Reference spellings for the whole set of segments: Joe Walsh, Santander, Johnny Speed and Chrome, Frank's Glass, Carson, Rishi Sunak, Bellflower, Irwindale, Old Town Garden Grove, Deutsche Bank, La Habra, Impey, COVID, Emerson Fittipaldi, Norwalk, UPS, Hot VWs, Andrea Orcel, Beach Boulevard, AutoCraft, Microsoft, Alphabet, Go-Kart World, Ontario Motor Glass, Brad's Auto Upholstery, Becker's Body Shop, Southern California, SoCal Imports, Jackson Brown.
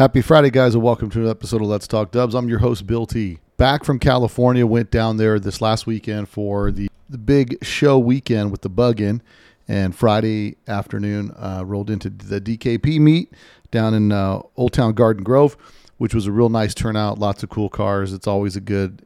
Happy Friday, guys, and welcome to an episode of Let's Talk Dubs. I'm your host, Bill T. Back from California, went down there this last weekend for the big show weekend with the Bug In, and Friday afternoon rolled into the DKP meet down in Old Town Garden Grove, which was a real nice turnout. Lots of cool cars. It's always a good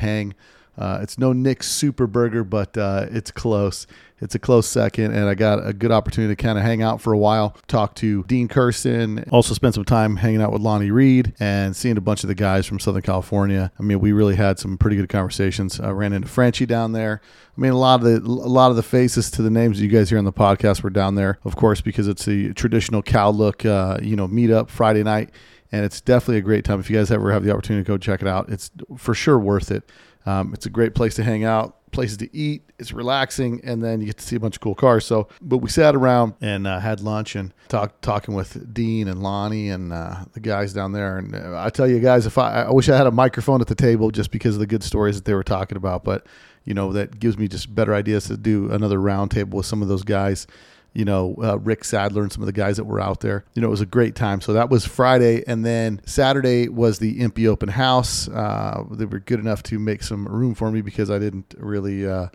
hang. It's no Nick's Super Burger, but it's close. It's a close second, and I got a good opportunity to kind of hang out for a while, talk to Dean Kirsten, also spent some time hanging out with Lonnie Reed and seeing a bunch of the guys from Southern California. I mean, we really had some pretty good conversations. I ran into Franchi down there. I mean, a lot of the faces to the names that you guys hear on the podcast were down there, of course, because it's the traditional cow look, meetup Friday night, and it's definitely a great time. If you guys ever have the opportunity to go check it out, it's for sure worth it. It's a great place to hang out, places to eat. It's relaxing, and then you get to see a bunch of cool cars. So, but we sat around and had lunch and talking with Dean and Lonnie and the guys down there. And I tell you guys, if I wish I had a microphone at the table just because of the good stories that they were talking about. But you know, that gives me just better ideas to do another round table with some of those guys. You know, Rick Sadler and some of the guys that were out there. You know, it was a great time. So that was Friday. And then Saturday was the Impey open house. They were good enough to make some room for me because I didn't really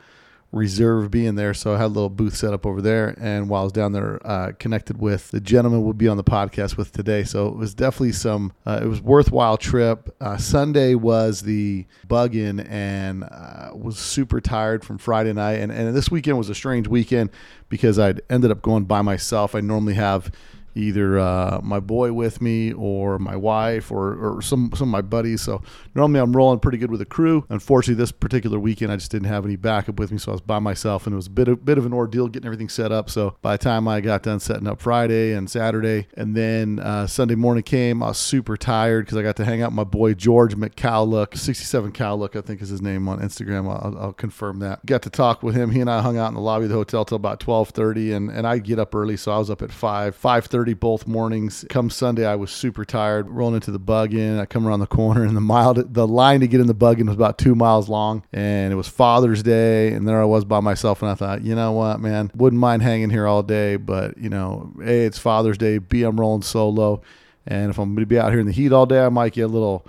reserve being there. So I had a little booth set up over there. And while I was down there, connected with the gentleman we'll be on the podcast with today. So it was definitely it was worthwhile trip. Sunday was the Bug In, and was super tired from Friday night. And this weekend was a strange weekend because I'd ended up going by myself. I normally have either my boy with me or my wife or some of my buddies. So normally I'm rolling pretty good with a crew. Unfortunately, this particular weekend, I just didn't have any backup with me. So I was by myself, and it was a bit of an ordeal getting everything set up. So by the time I got done setting up Friday and Saturday, and then Sunday morning came, I was super tired because I got to hang out with my boy, George McCowluck, 67 Cowluck, I think is his name on Instagram. I'll confirm that. Got to talk with him. He and I hung out in the lobby of the hotel till about 12:30, and I get up early. So I was up at 5:30. Both mornings. Come Sunday, I was super tired. Rolling into the Bug In, I come around the corner, and the line to get in the Bug In was about 2 miles long. And it was Father's Day, and there I was by myself. And I thought, you know what, man, wouldn't mind hanging here all day, but you know, A, it's Father's Day. B, I'm rolling solo, and if I'm going to be out here in the heat all day, I might get a little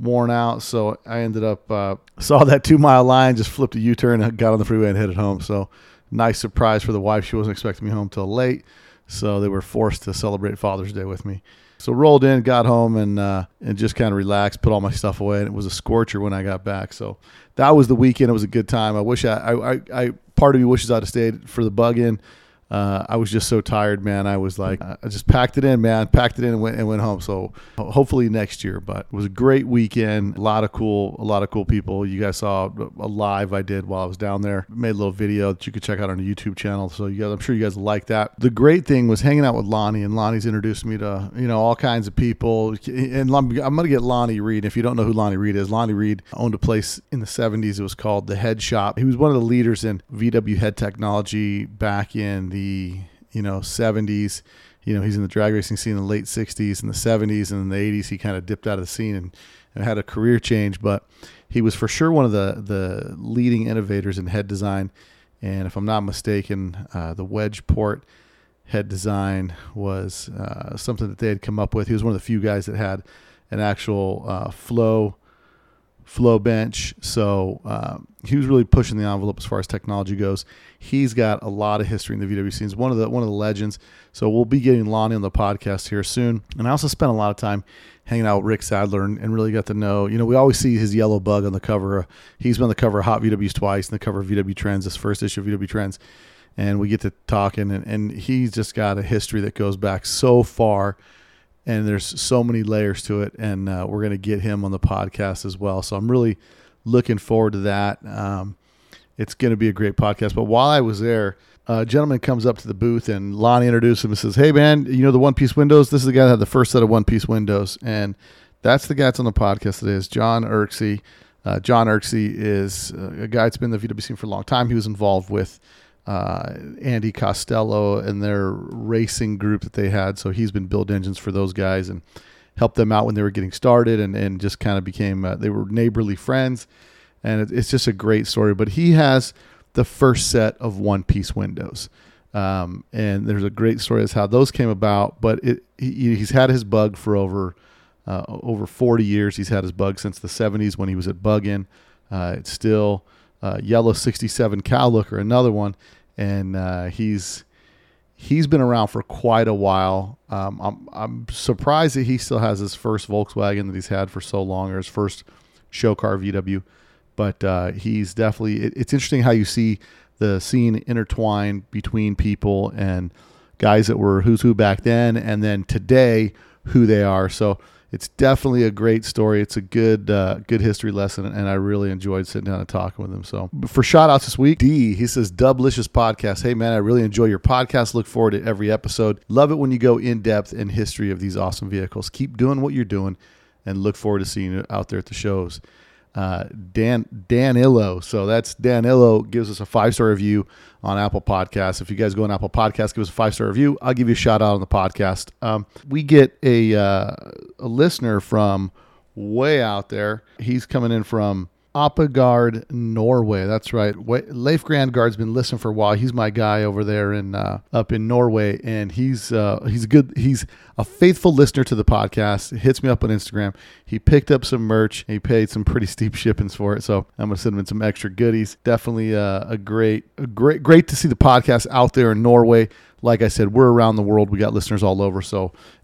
worn out. So I ended up saw that 2 mile line, just flipped a U-turn, and got on the freeway and headed home. So nice surprise for the wife. She wasn't expecting me home till late. So they were forced to celebrate Father's Day with me. So rolled in, got home, and just kind of relaxed, put all my stuff away. And it was a scorcher when I got back. So that was the weekend. It was a good time. I wish I part of me wishes I'd have stayed for the Bug In. I was just so tired, man. I was like, I just packed it in and went home. So hopefully next year, but it was a great weekend. A lot of cool people. You guys saw a live I did while I was down there. Made a little video that you could check out on the YouTube channel. So you guys, I'm sure you guys like that. The great thing was hanging out with Lonnie, and Lonnie's introduced me to, you know, all kinds of people. And I'm going to get Lonnie Reed. If you don't know who Lonnie Reed is, Lonnie Reed owned a place in the 70s. It was called The Head Shop. He was one of the leaders in VW head technology back in the 70s. You know, he's in the drag racing scene in the late 60s and the 70s, and in the 80s he kind of dipped out of the scene and had a career change, but he was for sure one of the leading innovators in head design. And if I'm not mistaken, the wedge port head design was something that they had come up with. He was one of the few guys that had an actual flow bench. So he was really pushing the envelope as far as technology goes. He's got a lot of history in the VW scenes, one of the legends. So we'll be getting Lonnie on the podcast here soon. And I also spent a lot of time hanging out with Rick Sadler and really got to know, you know, we always see his yellow bug on the cover. He's been on the cover of Hot VWs twice and the cover of VW Trends, this first issue of VW Trends. And we get to talking, and he's just got a history that goes back so far. And there's so many layers to it, and we're going to get him on the podcast as well. So I'm really looking forward to that. It's going to be a great podcast. But while I was there, a gentleman comes up to the booth, and Lonnie introduced him and says, "Hey, man, you know the one-piece windows? This is the guy that had the first set of one-piece windows." And that's the guy that's on the podcast today, is John Erksy. John Erksy is a guy that's been in the VW scene for a long time. He was involved with Andy Costello and their racing group that they had. So he's been build engines for those guys and helped them out when they were getting started, and just kind of became, they were neighborly friends. And it's just a great story, but he has the first set of one piece windows. And there's a great story as how those came about, but he's had his bug for over 40 years. He's had his bug since the 70s when he was at Bug In. It's still yellow 67 cow looker, another one. And he's been around for quite a while. I'm surprised that he still has his first Volkswagen that he's had for so long, or his first show car VW. But he's definitely, it's interesting how you see the scene intertwined between people and guys that were who's who back then, and then today who they are. So it's definitely a great story. It's a good history lesson, and I really enjoyed sitting down and talking with him. So for shout outs this week, D, he says, Dublicious Podcast. Hey man, I really enjoy your podcast. Look forward to every episode. Love it when you go in depth in history of these awesome vehicles. Keep doing what you're doing and look forward to seeing you out there at the shows. Dan Illo. So that's Dan Illo gives us a 5-star review on Apple Podcasts. If you guys go on Apple Podcasts, give us a 5-star review. I'll give you a shout out on the podcast. We get a listener from way out there. He's coming in from Oppegard, Norway. That's right. Leif Grandgaard's been listening for a while. He's my guy over there up in Norway, and he's good. He's a faithful listener to the podcast. Hits me up on Instagram. He picked up some merch. He paid some pretty steep shippings for it, so I'm gonna send him in some extra goodies. Definitely a great to see the podcast out there in Norway. Like I said, we're around the world. We got listeners all over,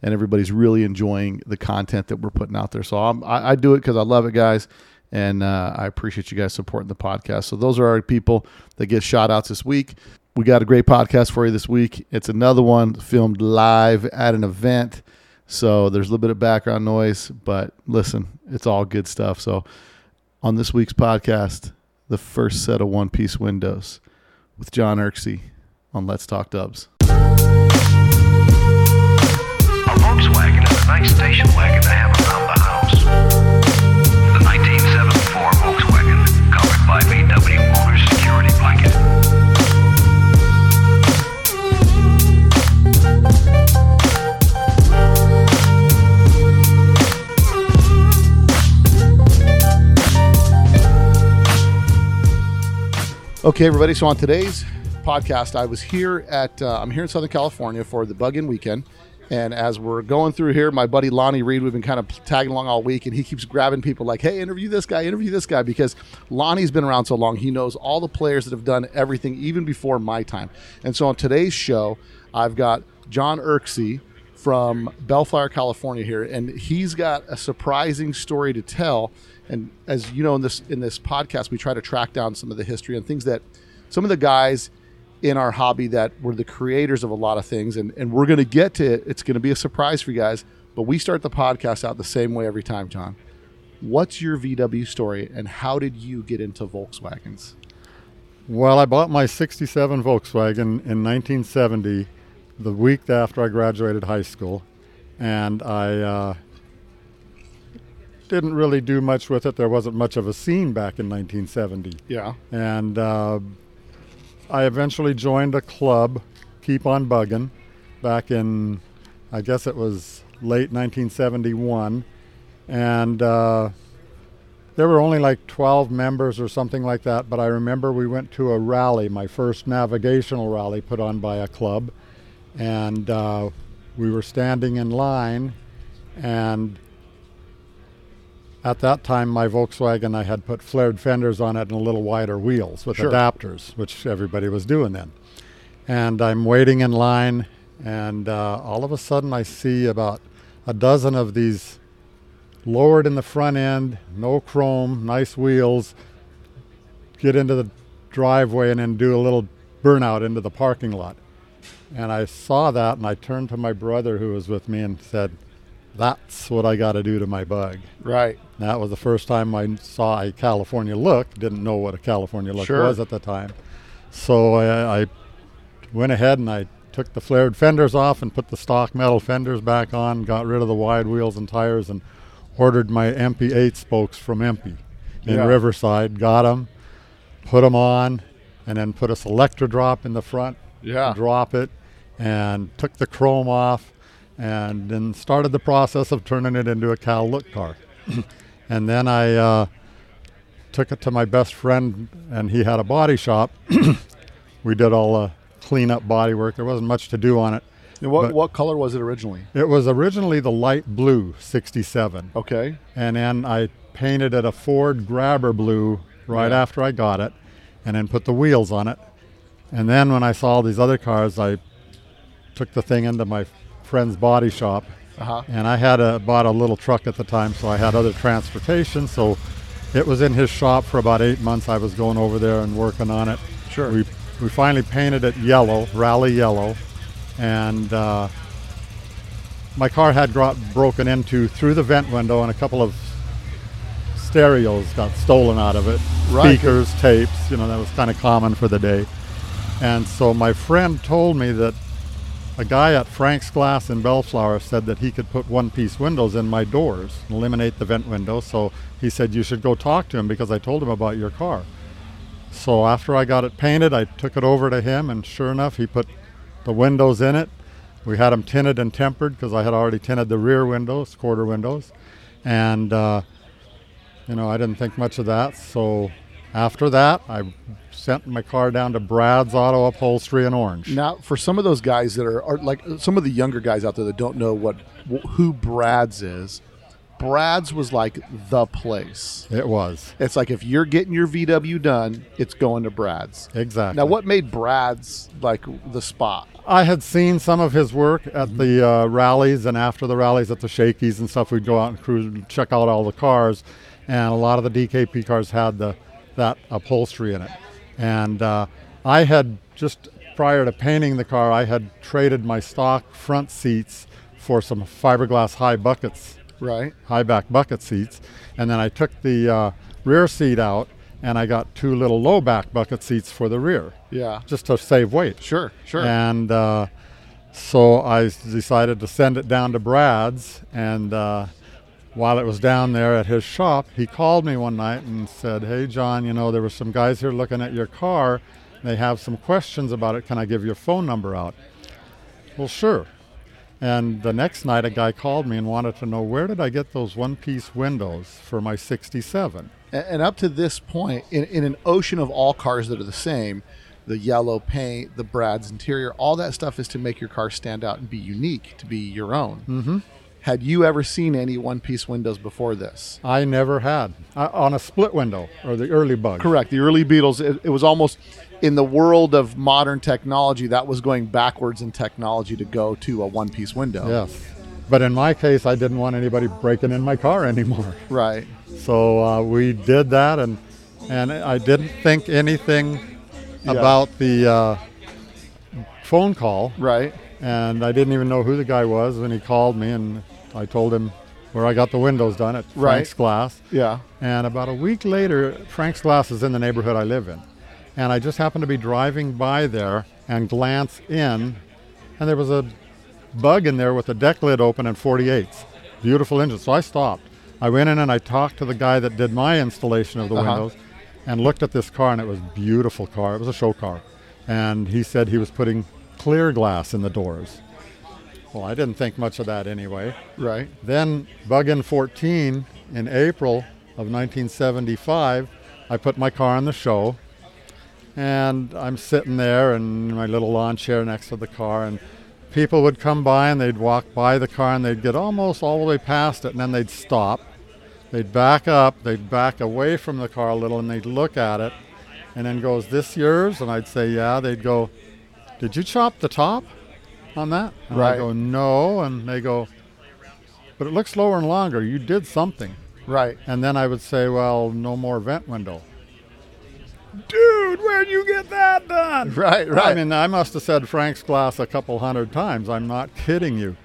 and everybody's really enjoying the content that we're putting out there. So I do it because I love it, guys. And I appreciate you guys supporting the podcast. So those are our people that get shout outs this week. We got a great podcast for you this week. It's another one filmed live at an event. So there's a little bit of background noise, but listen, it's all good stuff. So on this week's podcast, the first set of one-piece windows with John Erksy on Let's Talk Dubs. A Volkswagen is a nice station wagon to have around the house. By VW Motor Security Blanket. Okay, everybody. So on today's podcast, I was here I'm here in Southern California for the Bug In weekend. And as we're going through here, my buddy Lonnie Reed, we've been kind of tagging along all week, and he keeps grabbing people like, hey, interview this guy, because Lonnie's been around so long. He knows all the players that have done everything, even before my time. And so on today's show, I've got John Erksy from Bellflower, California here, and he's got a surprising story to tell. And as you know, in this podcast, we try to track down some of the history and things that some of the guys in our hobby that we're the creators of a lot of things, and we're going to get to it. It's going to be a surprise for you guys, but we start the podcast out the same way every time. John, what's your VW story, and how did you get into Volkswagens? Well, I bought my 67 Volkswagen in 1970, the week after I graduated high school, and I didn't really do much with it. There wasn't much of a scene back in 1970. Yeah. And I eventually joined a club, Keep on Buggin', back in, I guess it was late 1971. And there were only like 12 members or something like that, but I remember we went to a rally, my first navigational rally put on by a club. And we were standing in line, and at that time, my Volkswagen, I had put flared fenders on it and a little wider wheels with adapters, which everybody was doing then. And I'm waiting in line, and all of a sudden I see about a dozen of these lowered in the front end, no chrome, nice wheels, get into the driveway and then do a little burnout into the parking lot. And I saw that, and I turned to my brother who was with me and said, that's what I got to do to my bug. Right. That was the first time I saw a California look. Didn't know what a California look was at the time. So I went ahead and I took the flared fenders off and put the stock metal fenders back on, got rid of the wide wheels and tires, and ordered my Impey 8 spokes from Impey in Riverside. Got them, put them on, and then put a selector drop in the front. Yeah. Drop it, and took the chrome off, and then started the process of turning it into a Cal Look car. And then I took it to my best friend, and he had a body shop. We did all clean up bodywork. There wasn't much to do on it. And what color was it originally? It was originally the light blue 67. Okay. And then I painted it a Ford Grabber blue after I got it, and then put the wheels on it. And then when I saw all these other cars, I took the thing into my friend's body shop. Uh-huh. And I had bought a little truck at the time, so I had other transportation. So it was in his shop for about 8 months. I was going over there and working on it. Sure. We finally painted it yellow, rally yellow. And my car had got broken into through the vent window, and a couple of stereos got stolen out of it. Right. Speakers, tapes, that was kind of common for the day. And so my friend told me that a guy at Frank's Glass in Bellflower said that he could put one-piece windows in my doors and eliminate the vent window. So he said, you should go talk to him, because I told him about your car. So after I got it painted, I took it over to him, and sure enough, he put the windows in it. We had them tinted and tempered, because I had already tinted the rear windows, quarter windows. And, I didn't think much of that. So after that, I sent my car down to Brad's Auto Upholstery in Orange. Now, for some of those guys that are like some of the younger guys out there that don't know who Brad's is, Brad's was like the place. It was. It's like if you're getting your VW done, it's going to Brad's. Exactly. Now, what made Brad's like the spot? I had seen some of his work at the rallies, and after the rallies at the shakies and stuff, we'd go out and cruise and check out all the cars, and a lot of the DKP cars had that upholstery in it. And I had, just prior to painting the car, I had traded my stock front seats for some fiberglass high buckets. Right. High back bucket seats. And then I took the rear seat out, and I got two little low back bucket seats for the rear. Yeah. Just to save weight. Sure. And so I decided to send it down to Brad's. And while it was down there at his shop, he called me one night and said, hey, John, there were some guys here looking at your car. They have some questions about it. Can I give your phone number out? Well, sure. And the next night, a guy called me and wanted to know, where did I get those one-piece windows for my 67? And up to this point, in an ocean of all cars that are the same, the yellow paint, the Brad's interior, all that stuff is to make your car stand out and be unique, to be your own. Mm-hmm. Had you ever seen any one-piece windows before this? I never had. On a split window, or the early Bug. Correct. The early Beetles, it was almost... In the world of modern technology, that was going backwards in technology to go to a one-piece window. Yes. But in my case, I didn't want anybody breaking in my car anymore. Right. So we did that, and I didn't think anything about the phone call. Right. And I didn't even know who the guy was when he called me, and I told him where I got the windows done at Frank's Glass. Yeah. And about a week later, Frank's Glass is in the neighborhood I live in. And I just happened to be driving by there and glance in, and there was a Bug in there with the deck lid open and 48s. Beautiful engine. So I stopped. I went in and I talked to the guy that did my installation of the windows and looked at this car, and it was a beautiful car. It was a show car. And he said he was putting clear glass in the doors. Well, I didn't think much of that anyway. Right. Then Bug In 14 in April of 1975, I put my car on the show. And I'm sitting there in my little lawn chair next to the car, and people would come by and they'd walk by the car and they'd get almost all the way past it, and then they'd stop. They'd back up, they'd back away from the car a little, and they'd look at it and then go, is this yours? And I'd say, yeah. They'd go, did you chop the top on that? And I go, no. And they go, but it looks lower and longer. You did something. Right. And then I would say, well, no more vent window. Dude, where'd you get that done? Right. I mean, I must have said Frank's Glass a couple hundred times. I'm not kidding you.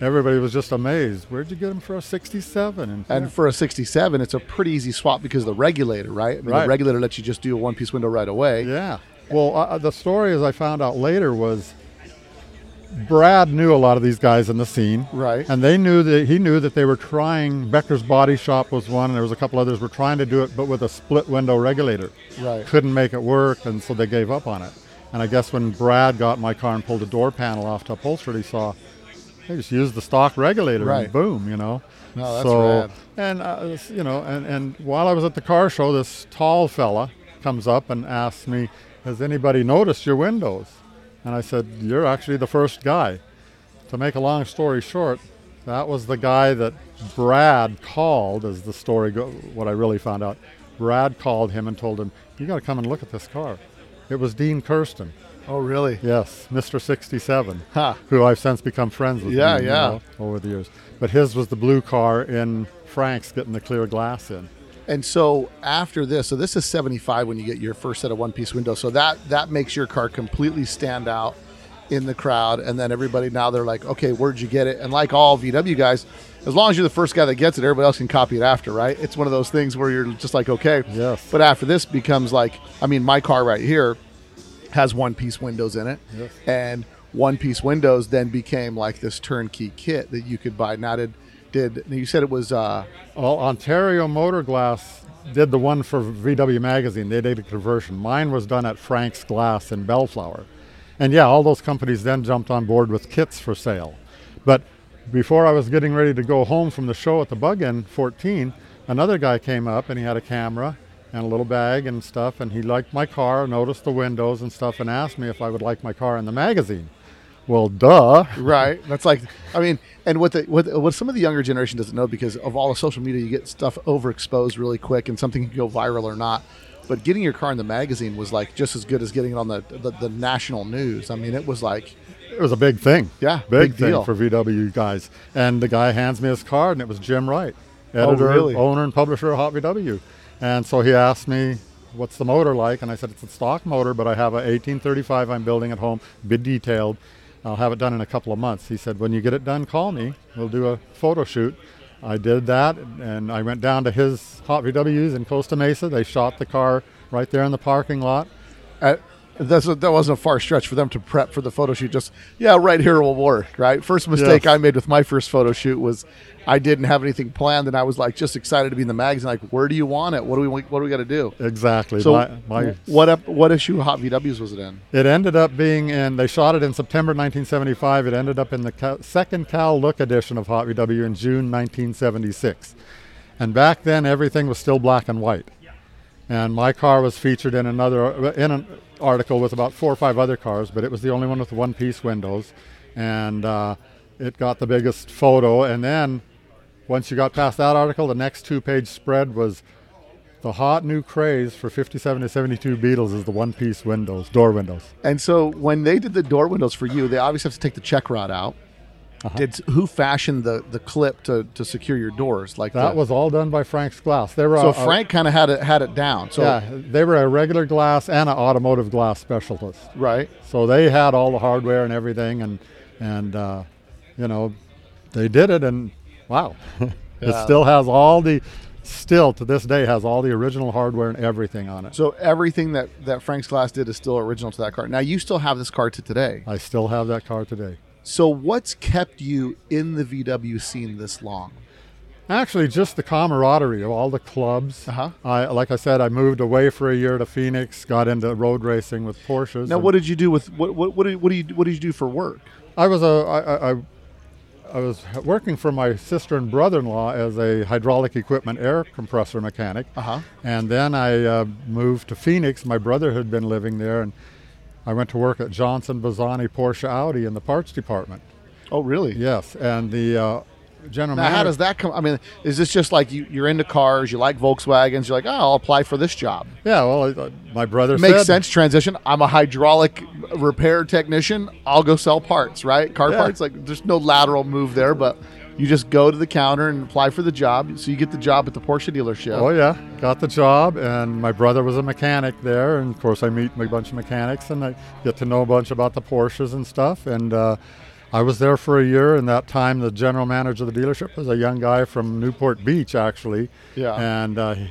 Everybody was just amazed. Where'd you get them for a 67? And for a 67, it's a pretty easy swap because of the regulator, right? I mean, the regulator lets you just do a one-piece window right away. Yeah. Well, the story, as I found out later, was Brad knew a lot of these guys in the scene. Right. And he knew that they were trying, Becker's Body Shop was one, and there was a couple others were trying to do it, but with a split window regulator. Right. Couldn't make it work, and so they gave up on it. And I guess when Brad got in my car and pulled the door panel off to upholster it, he saw, they just used the stock regulator and boom, No, that's rad. And, and while I was at the car show, this tall fella comes up and asks me, has anybody noticed your windows? And I said, you're actually the first guy. To make a long story short, that was the guy that Brad called, as the story goes, what I really found out. Brad called him and told him, you got to come and look at this car. It was Dean Kirsten. Oh, really? Yes, Mr. 67, who I've since become friends with over the years. But his was the blue car in Frank's getting the clear glass in. And so after this, so this is 75 when you get your first set of one-piece windows. So that makes your car completely stand out in the crowd. And then everybody now they're like, okay, where'd you get it? And like all VW guys, as long as you're the first guy that gets it, everybody else can copy it after, right? It's one of those things where you're just like, okay. Yes. But after this becomes like, I mean, my car right here has one-piece windows in it. Yes. And one-piece windows then became like this turnkey kit that you could buy. Now you said it was... Well, Ontario Motor Glass did the one for VW Magazine. They did a conversion. Mine was done at Frank's Glass in Bellflower. And yeah, all those companies then jumped on board with kits for sale. But before I was getting ready to go home from the show at the Bug In 14, another guy came up and he had a camera and a little bag and stuff, and he liked my car, noticed the windows and stuff, and asked me if I would like my car in the magazine. Well, duh. Right. That's like, I mean, and what some of the younger generation doesn't know, because of all the social media, you get stuff overexposed really quick and something can go viral or not. But getting your car in the magazine was like just as good as getting it on the national news. I mean, it was like... It was a big thing. Yeah. Big deal for VW guys. And the guy hands me his card, and it was Jim Wright, editor, owner, and publisher of Hot VW. And so he asked me, what's the motor like? And I said, it's a stock motor, but I have a 1835 I'm building at home, bit detailed. I'll have it done in a couple of months. He said, when you get it done, call me. We'll do a photo shoot. I did that, and I went down to his Hot VWs in Costa Mesa. They shot the car right there in the parking lot. That wasn't a far stretch for them to prep for the photo shoot. Just, yeah, right here will work, right? First mistake I made with my first photo shoot was I didn't have anything planned, and I was like just excited to be in the magazine. Like, where do you want it? What do we got to do? Exactly. So what issue Hot VWs was it in? It ended up being in, they shot it in September 1975. It ended up in the second Cal Look edition of Hot VW in June 1976. And back then, everything was still black and white. And my car was featured in an article with about 4 or 5 other cars, but it was the only one with one-piece windows. And it got the biggest photo. And then once you got past that article, the next 2-page spread was the hot new craze for 57 to 72 Beetles is the one-piece windows, door windows. And so when they did the door windows for you, they obviously have to take the check rod out. Uh-huh. Who fashioned the clip to secure your doors? Like that was all done by Frank's Glass. Frank kind of had it down. So yeah, they were a regular glass and an automotive glass specialist. Right. So they had all the hardware and everything, and you know, they did it, and wow, it still has all the. Still to this day has all the original hardware and everything on it. So everything that Frank's Glass did is still original to that car. Now you still have this car to today. I still have that car today. So what's kept you in the VW scene this long? Actually, just the camaraderie of all the clubs. Uh-huh. Like I said, I moved away for a year to Phoenix, got into road racing with Porsches. Now, what did you do what did you do for work? I was working for my sister and brother-in-law as a hydraulic equipment air compressor mechanic. Uh-huh. And then I moved to Phoenix. My brother had been living there, and I went to work at Johnson, Bazzani, Porsche, Audi in the parts department. Oh, really? Yes. And the general manager... Now, how does that come... I mean, is this just like you're into cars, you like Volkswagens, you're like, oh, I'll apply for this job? Yeah, well, my brother said... Makes sense, transition. I'm a hydraulic repair technician. I'll go sell parts, right? Car parts, like there's no lateral move there, but you just go to the counter and apply for the job. So you get the job at the Porsche dealership. Oh, yeah. Got the job, and my brother was a mechanic there. And, of course, I meet a bunch of mechanics, and I get to know a bunch about the Porsches and stuff. And I was there for a year, and that time the general manager of the dealership was a young guy from Newport Beach, actually. Yeah. And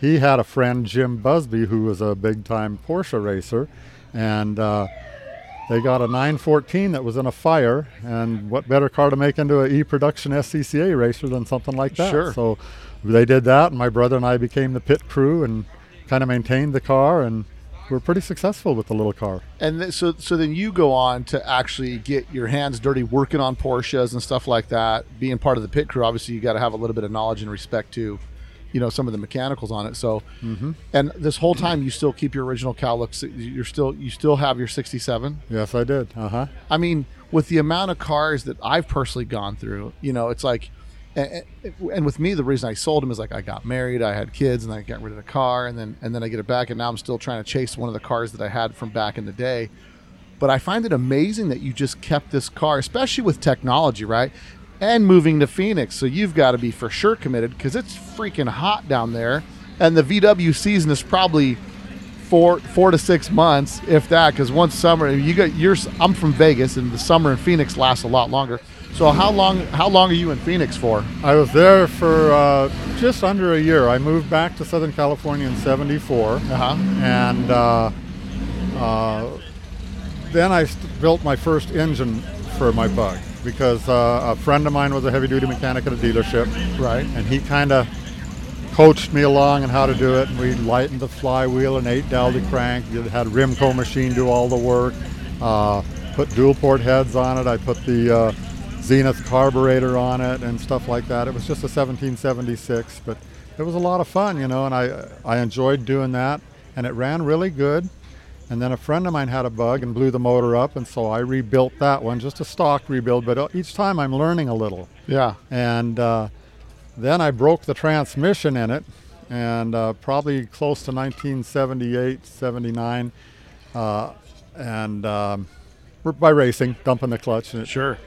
he had a friend, Jim Busby, who was a big-time Porsche racer. And... they got a 914 that was in a fire, and what better car to make into an E-Production SCCA racer than something like that? Sure. So they did that, and my brother and I became the pit crew and kind of maintained the car, and we're pretty successful with the little car. And so then you go on to actually get your hands dirty working on Porsches and stuff like that. Being part of the pit crew, obviously you got to have a little bit of knowledge and respect to you know, some of the mechanicals on it. So, and this whole time you still keep your original cowlicks. You still have your 67. Yes, I did. I mean, with the amount of cars that I've personally gone through, you know, it's like, and with me, the reason I sold them is like I got married, I had kids, and I got rid of the car, and then I get it back, and now I'm still trying to chase one of the cars that I had from back in the day. But I find it amazing that you just kept this car, especially with technology, right? And moving to Phoenix. So you've got to be for sure committed because it's freaking hot down there. And the VW season is probably four to 6 months, if that, because once summer, I'm from Vegas, and the summer in Phoenix lasts a lot longer. So how long are you in Phoenix for? I was there for just under a year. I moved back to Southern California in 74. And then I built my first engine for my Bug, because a friend of mine was a heavy-duty mechanic at a dealership, right? And he kind of coached me along on how to do it. And we lightened the flywheel and 8-Daldy crank. Had a Rimco machine do all the work. Put dual-port heads on it. I put the Zenith carburetor on it and stuff like that. It was just a 1776, but it was a lot of fun, you know. And I enjoyed doing that, and it ran really good. And then a friend of mine had a Bug and blew the motor up, and so I rebuilt that one, just a stock rebuild, but each time I'm learning a little. Yeah. And then I broke the transmission in it, and probably close to 1978, 79, by racing, dumping the clutch. And sure.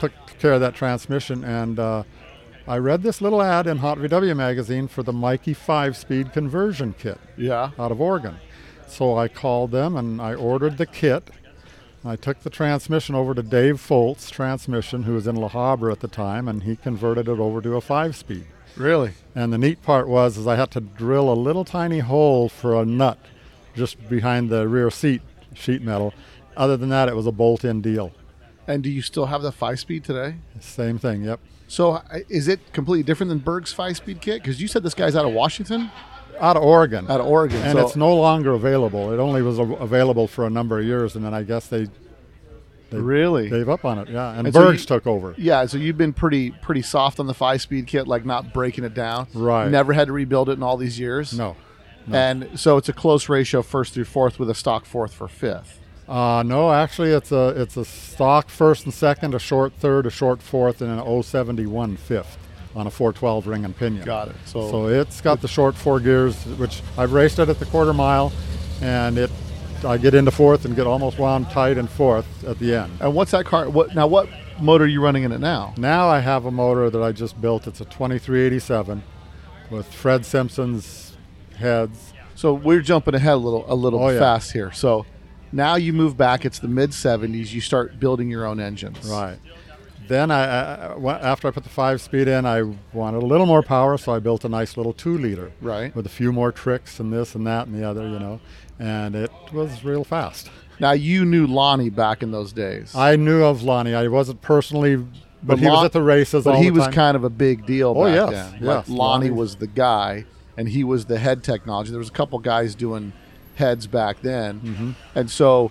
Took care of that transmission, and I read this little ad in Hot VW magazine for the Mikey 5-speed conversion kit. Yeah. Out of Oregon. So I called them and I ordered the kit. I took the transmission over to Dave Folts transmission, who was in La Habra at the time, and he converted it over to a 5-speed. Really? And the neat part was I had to drill a little tiny hole for a nut just behind the rear seat, sheet metal. Other than that, it was a bolt-in deal. And do you still have the 5-speed today? Same thing, yep. So is it completely different than Berg's 5-speed kit? Because you said this guy's out of Washington? Out of Oregon. Out of Oregon. And so, it's no longer available. It only was available for a number of years, and then I guess they really gave up on it. Yeah, and Berg's took over. Yeah, so you've been pretty soft on the 5-speed kit, like not breaking it down. Right. Never had to rebuild it in all these years. No. And so it's a close ratio, first through fourth, with a stock fourth for fifth. No, actually, it's a stock first and second, a short third, a short fourth, and an 071 fifth. On a 412 ring and pinion. Got it. So it's got the short 4 gears, which I've raced it at the quarter mile, and I get into fourth and get almost wound tight in fourth at the end. And what's that car? What motor are you running in it now? Now I have a motor that I just built. It's a 2387 with Fred Simpson's heads. So we're jumping ahead a little fast here. So now you move back. It's the mid-'70s. You start building your own engines. Right. Then, after I put the 5-speed in, I wanted a little more power, so I built a nice little 2-liter. Right. With a few more tricks and this and that and the other, you know. And it was real fast. Now, you knew Lonnie back in those days. I knew of Lonnie. I wasn't personally, but he was at the races all the time. But he was kind of a big deal back then. Yes. Lonnie was the guy, and he was the head technology. There was a couple guys doing heads back then. And so...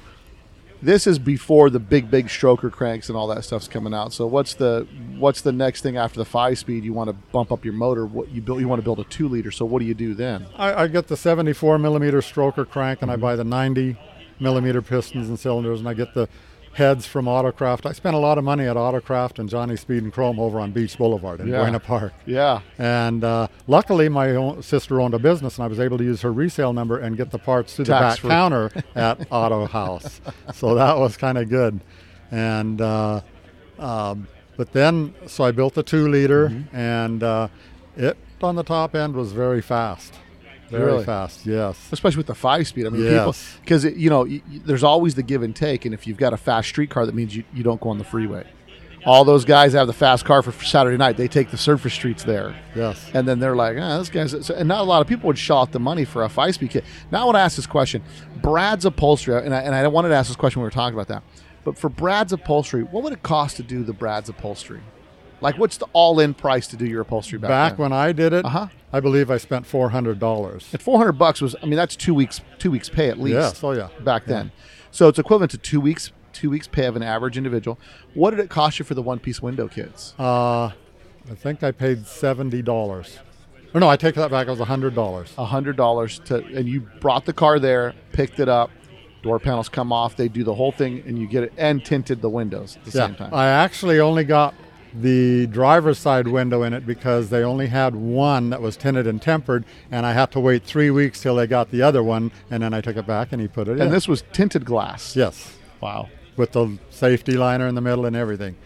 this is before the big stroker cranks and all that stuff's coming out. So what's the next thing after the 5-speed? You want to bump up your motor. You want to build a 2-liter. So what do you do then? I get the 74 millimeter stroker crank, and I buy the 90 millimeter pistons and cylinders, and I get the heads from AutoCraft. I spent a lot of money at AutoCraft and Johnny Speed and Chrome over on Beach Boulevard in Buena Park. Yeah. And luckily, my sister owned a business, and I was able to use her resale number and get the parts through the back counter at Auto House. So that was kind of good. And but then, so I built the 2-liter, and it on the top end was very fast. Very fast, yes. Especially with the 5-speed. I mean, people, because you know, there's always the give and take, and if you've got a fast street car, that means you don't go on the freeway. All those guys have the fast car for Saturday night. They take the surface streets there. Yes. And then they're like, this guy's... and not a lot of people would shell out the money for a 5-speed kit. Now I want to ask this question. Brad's Upholstery, and I wanted to ask this question when we were talking about that, but for Brad's Upholstery, what would it cost to do the Brad's Upholstery? Like, what's the all-in price to do your upholstery back then? When I did it, I believe I spent $400. And $400 was, I mean, that's two weeks pay at least. Yes. Oh, yeah. Back then. So it's equivalent to two weeks pay of an average individual. What did it cost you for the one-piece window kits? I think I paid $70. Or no, I take that back. It was $100. $100 and you brought the car there, picked it up, door panels come off, they do the whole thing, and you get it, and tinted the windows at the same time. I actually only got the driver's side window in it because they only had one that was tinted and tempered, and I had to wait 3 weeks till they got the other one, and then I took it back and he put it in. And this was tinted glass? Yes. Wow. With the safety liner in the middle and everything.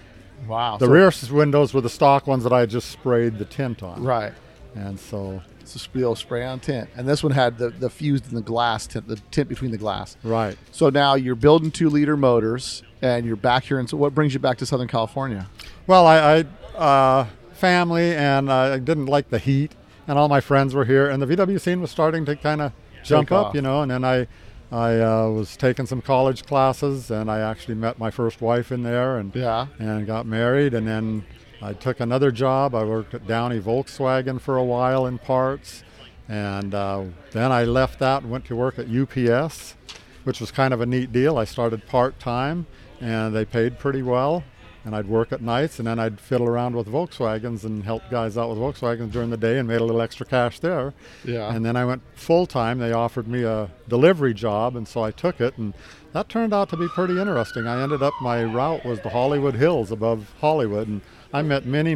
Wow. The rear windows were the stock ones that I just sprayed the tint on. Right. And so... it's a spray-on tint. And this one had the fused in the glass tint, the tint between the glass. Right. So now you're building 2-liter motors, and you're back here. And so what brings you back to Southern California? Well, I family, and I didn't like the heat, and all my friends were here. And the VW scene was starting to kind of jump up, you know. And then I was taking some college classes, and I actually met my first wife in there and got married. And then I took another job. I worked at Downey Volkswagen for a while in parts. And then I left that and went to work at UPS, which was kind of a neat deal. I started part-time, and they paid pretty well. And I'd work at nights, and then I'd fiddle around with Volkswagens and help guys out with Volkswagens during the day and made a little extra cash there. Yeah. And then I went full-time. They offered me a delivery job, and so I took it, and that turned out to be pretty interesting. I ended up, my route was the Hollywood Hills above Hollywood, and I met many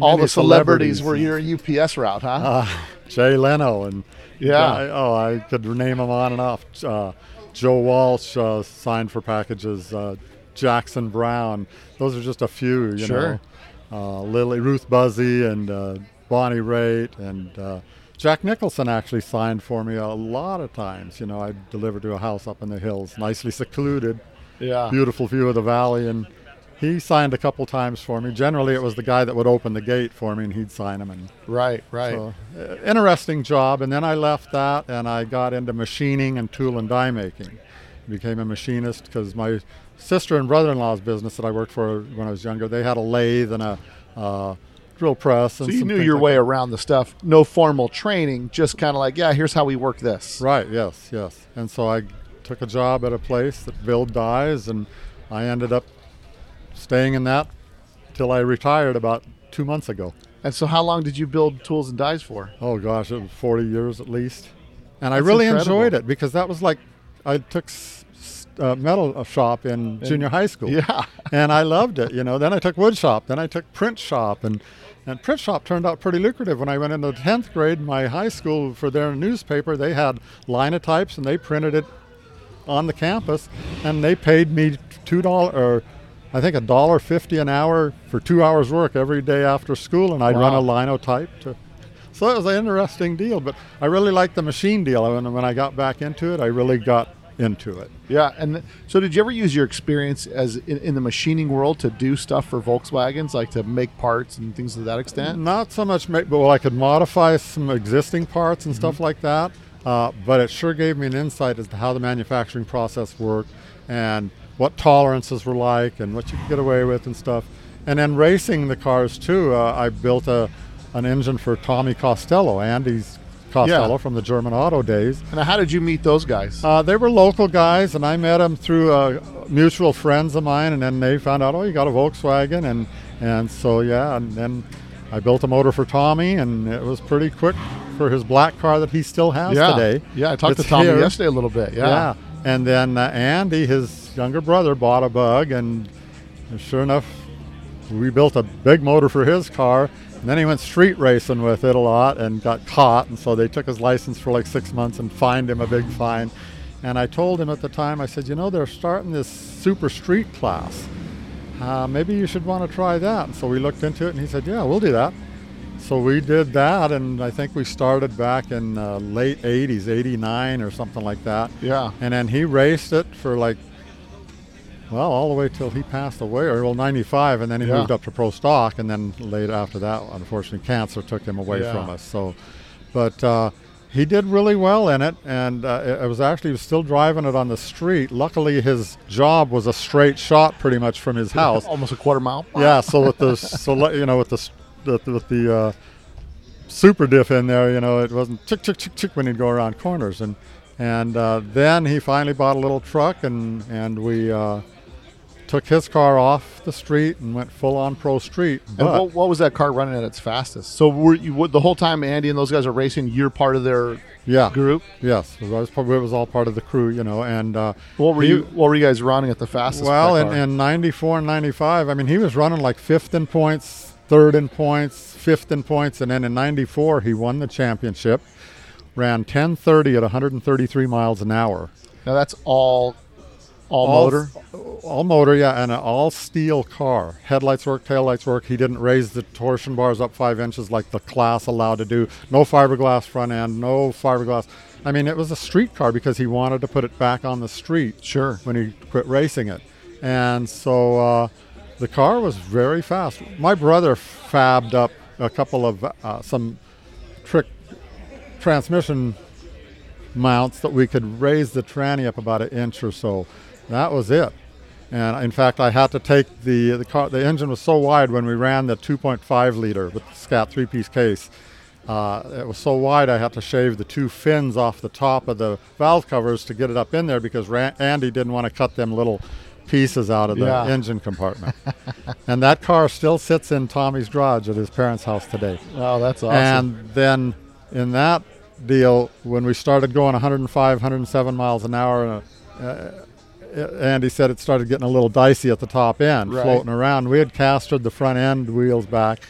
all the celebrities were your UPS route, huh? Jay Leno and I could name them on and off. Joe Walsh signed for packages. Jackson Brown. Those are just a few, you know. Ruth Buzzy and Bonnie Raitt and Jack Nicholson actually signed for me a lot of times. You know, I delivered to a house up in the hills, nicely secluded, beautiful view of the valley, and he signed a couple times for me. Generally, it was the guy that would open the gate for me, and he'd sign them. And right. So, interesting job, and then I left that, and I got into machining and tool and die making. Became a machinist because my sister and brother-in-law's business that I worked for when I was younger, they had a lathe and a drill press. And so you knew your way around the stuff, no formal training, just kind of like, here's how we work this. Right, yes. And so I took a job at a place that built dies, and I ended up staying in that till I retired about 2 months ago. And so how long did you build tools and dies for? Oh, gosh, it was 40 years at least. And I really enjoyed it because that was like, I took metal shop in junior high school, and I loved it. You know, then I took wood shop, then I took print shop, and print shop turned out pretty lucrative. When I went into 10th grade, my high school for their newspaper, they had linotypes and they printed it on the campus, and they paid me $2 or I think $1.50 an hour for 2 hours work every day after school, and I'd run a linotype to. So that was an interesting deal, but I really liked the machine deal. And when I got back into it, I really got into it. Yeah, and so did you ever use your experience as in the machining world to do stuff for Volkswagens, like to make parts and things to that extent? Not so much make, but I could modify some existing parts and stuff like that. But it sure gave me an insight as to how the manufacturing process worked and what tolerances were like and what you could get away with and stuff. And then racing the cars too. I built an engine for Tommy Costello, Andy's Costello from the German Auto days. And how did you meet those guys? They were local guys, and I met them through mutual friends of mine, and then they found out, you got a Volkswagen, and then I built a motor for Tommy, and it was pretty quick for his black car that he still has today. Yeah, I talked to Tommy yesterday a little bit. Yeah. And then Andy, his younger brother, bought a Bug, and sure enough, we built a big motor for his car. And then he went street racing with it a lot and got caught. And so they took his license for like 6 months and fined him a big fine. And I told him at the time, I said, they're starting this super street class. Maybe you should want to try that. And so we looked into it and he said, we'll do that. So we did that. And I think we started back in late 80s, 89 or something like that. Yeah. And then he raced it for all the way till he passed away, 95, and then he moved up to pro stock, and then later after that, unfortunately, cancer took him away from us. So, but he did really well in it, and it was actually, he was still driving it on the street. Luckily, his job was a straight shot pretty much from his house. Almost a quarter mile. Yeah, so with the, super diff in there, it wasn't chick, chick, chick, chick when he'd go around corners. And then he finally bought a little truck, and we... took his car off the street and went full on pro street. But and what was that car running at its fastest? So were you the whole time Andy and those guys are racing, you're part of their group? Yes, I was part, it was all part of the crew, you know. And what were you guys running at the fastest? Well, in 94 and 95, I mean, he was running like fifth in points, third in points, fifth in points, and then in 94 he won the championship, ran 10:30 at 133 miles an hour. Now that's all motor? All motor, yeah, and an all-steel car. Headlights work, taillights work. He didn't raise the torsion bars up 5 inches like the class allowed to do. No fiberglass front end, no fiberglass. I mean, it was a street car because he wanted to put it back on the street. Sure. When he quit racing it. And so the car was very fast. My brother fabbed up a couple of some trick transmission mounts that we could raise the tranny up about an inch or so. That was it. And in fact, I had to take the car. The engine was so wide when we ran the 2.5 liter with the Scat three-piece case. It was so wide I had to shave the two fins off the top of the valve covers to get it up in there because Andy didn't want to cut them little pieces out of the engine compartment. And that car still sits in Tommy's garage at his parents' house today. Oh, that's awesome. And then in that deal, when we started going 105, 107 miles an hour, Andy said it started getting a little dicey at the top end, right, floating around. We had castered the front end wheels back,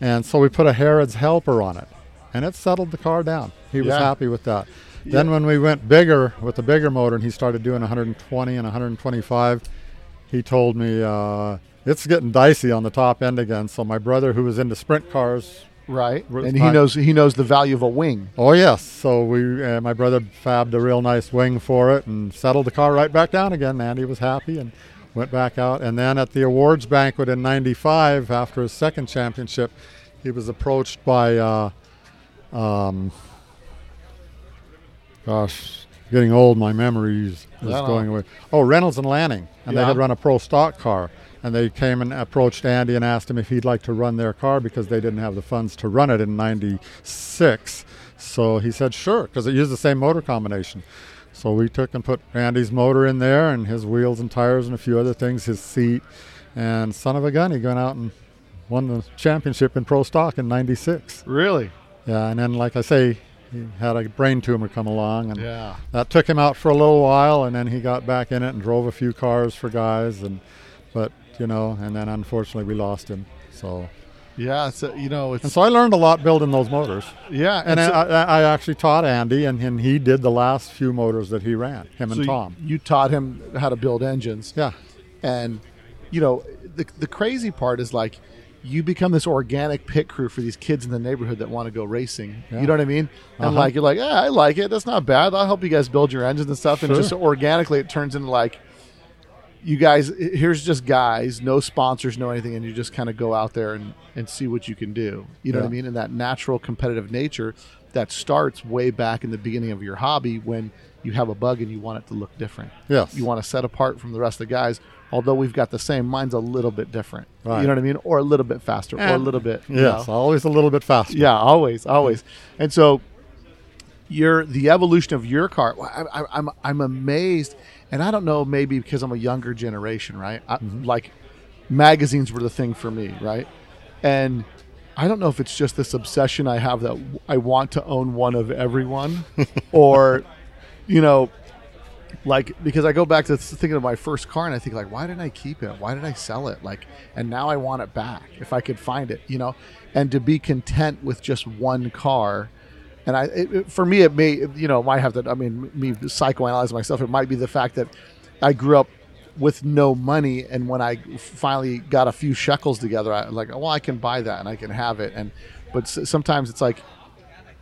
and so we put a Harrods helper on it, and it settled the car down. He was happy with that. Yeah. Then when we went bigger with the bigger motor and he started doing 120 and 125, he told me it's getting dicey on the top end again. So my brother, who was into sprint cars, right, and he knows the value of a wing. Oh yes, so we my brother fabbed a real nice wing for it and settled the car right back down again. Andy was happy and went back out. And then at the awards banquet in 95, after his second championship, he was approached by gosh, getting old, my memories is going away. Oh, Reynolds and Lanning, and they had run a pro stock car. And they came and approached Andy and asked him if he'd like to run their car because they didn't have the funds to run it in 96. So he said, sure, because it used the same motor combination. So we took and put Andy's motor in there and his wheels and tires and a few other things, his seat. And son of a gun, he went out and won the championship in pro stock in 96. Really? Yeah, and then, like I say, he had a brain tumor come along. And that took him out for a little while, and then he got back in it and drove a few cars for guys. But you know, and then unfortunately we lost him. So, and so I learned a lot building those motors. Yeah, and I actually taught Andy, and he did the last few motors that he ran. Tom. You taught him how to build engines. Yeah, and you know, the crazy part is like, you become this organic pit crew for these kids in the neighborhood that want to go racing. Yeah. You know what I mean? And like you're like, I like it. That's not bad. I'll help you guys build your engines and stuff. And just organically, it turns into like, you guys, here's just guys, no sponsors, no anything, and you just kind of go out there and see what you can do. You know what I mean? And that natural competitive nature that starts way back in the beginning of your hobby when you have a bug and you want it to look different. Yes. You want to set apart from the rest of the guys. Although we've got the same, mine's a little bit different. Right. You know what I mean? Or a little bit faster, or a little bit. Yes, always a little bit faster. Yeah, always. And so the evolution of your car, I'm amazed. And I don't know, maybe because I'm a younger generation, right? Like, magazines were the thing for me, right? And I don't know if it's just this obsession I have that I want to own one of everyone, or, you know, like, because I go back to thinking of my first car and I think, like, why didn't I keep it? Why did I sell it? Like, and now I want it back if I could find it, you know? And to be content with just one car. And for me, it may, you know, might have to, I mean, me psychoanalyzing myself, it might be the fact that I grew up with no money. And when I finally got a few shekels together, I was like, well, I can buy that and I can have it. But sometimes it's like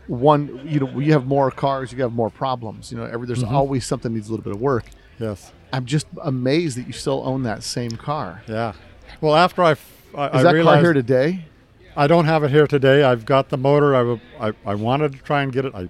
one, you know, you have more cars, you have more problems. You know, there's always something that needs a little bit of work. Yes. I'm just amazed that you still own that same car. Yeah. Well, after I realized... Is that car here today? I don't have it here today. I've got the motor. I wanted to try and get it. I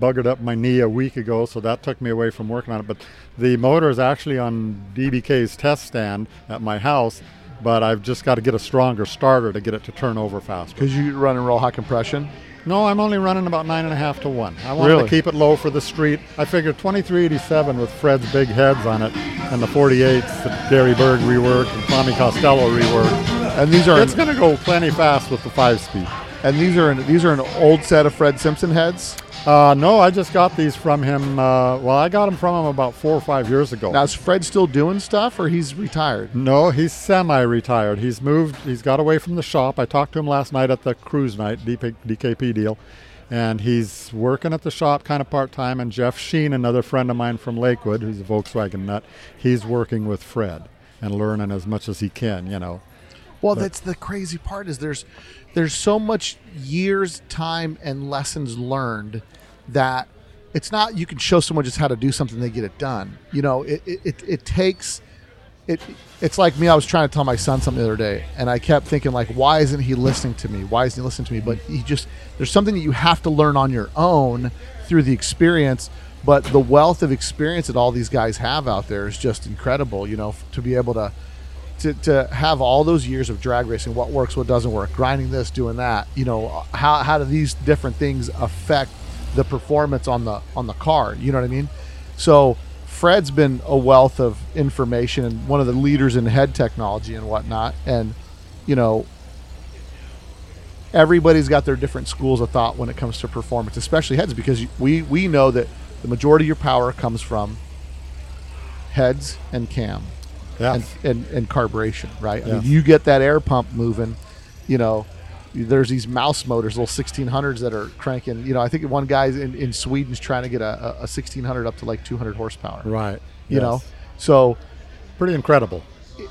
buggered up my knee a week ago, so that took me away from working on it. But the motor is actually on DBK's test stand at my house, but I've just got to get a stronger starter to get it to turn over faster. Because you're running real high compression? No, I'm only running about 9.5 to 1. I wanted to keep it low for the street. I figured 2387 with Fred's big heads on it, and the 48s that Gary Berg reworked and Tommy Costello reworked. And these are. It's going to go plenty fast with the 5-speed. And these are an old set of Fred Simpson heads. No, I just got these from him. I got them from him about 4 or 5 years ago. Now, is Fred still doing stuff, or he's retired? No, he's semi-retired. He's moved. He's got away from the shop. I talked to him last night at the cruise night, DKP deal, and he's working at the shop kind of part-time. And Jeff Sheen, another friend of mine from Lakewood, who's a Volkswagen nut, he's working with Fred and learning as much as he can, you know. Well, that's the crazy part is there's so much years, time, and lessons learned that it's not you can show someone just how to do something, they get it done. You know, it's like me. I was trying to tell my son something the other day, and I kept thinking, like, why isn't he listening to me? Why isn't he listening to me? But there's something that you have to learn on your own through the experience. But the wealth of experience that all these guys have out there is just incredible, you know, to be able to have all those years of drag racing, what works, what doesn't work, grinding this, doing that, you know, how do these different things affect the performance on the car? You know what I mean? So Fred's been a wealth of information and one of the leaders in head technology and whatnot. And, you know, everybody's got their different schools of thought when it comes to performance, especially heads, because we know that the majority of your power comes from heads and cam. Yeah. And carburation, right? Yeah. I mean, you get that air pump moving, you know, there's these mouse motors, little 1600s that are cranking. You know, I think one guy's in Sweden's trying to get a 1600 up to like 200 horsepower. Right. You know, so. Pretty incredible.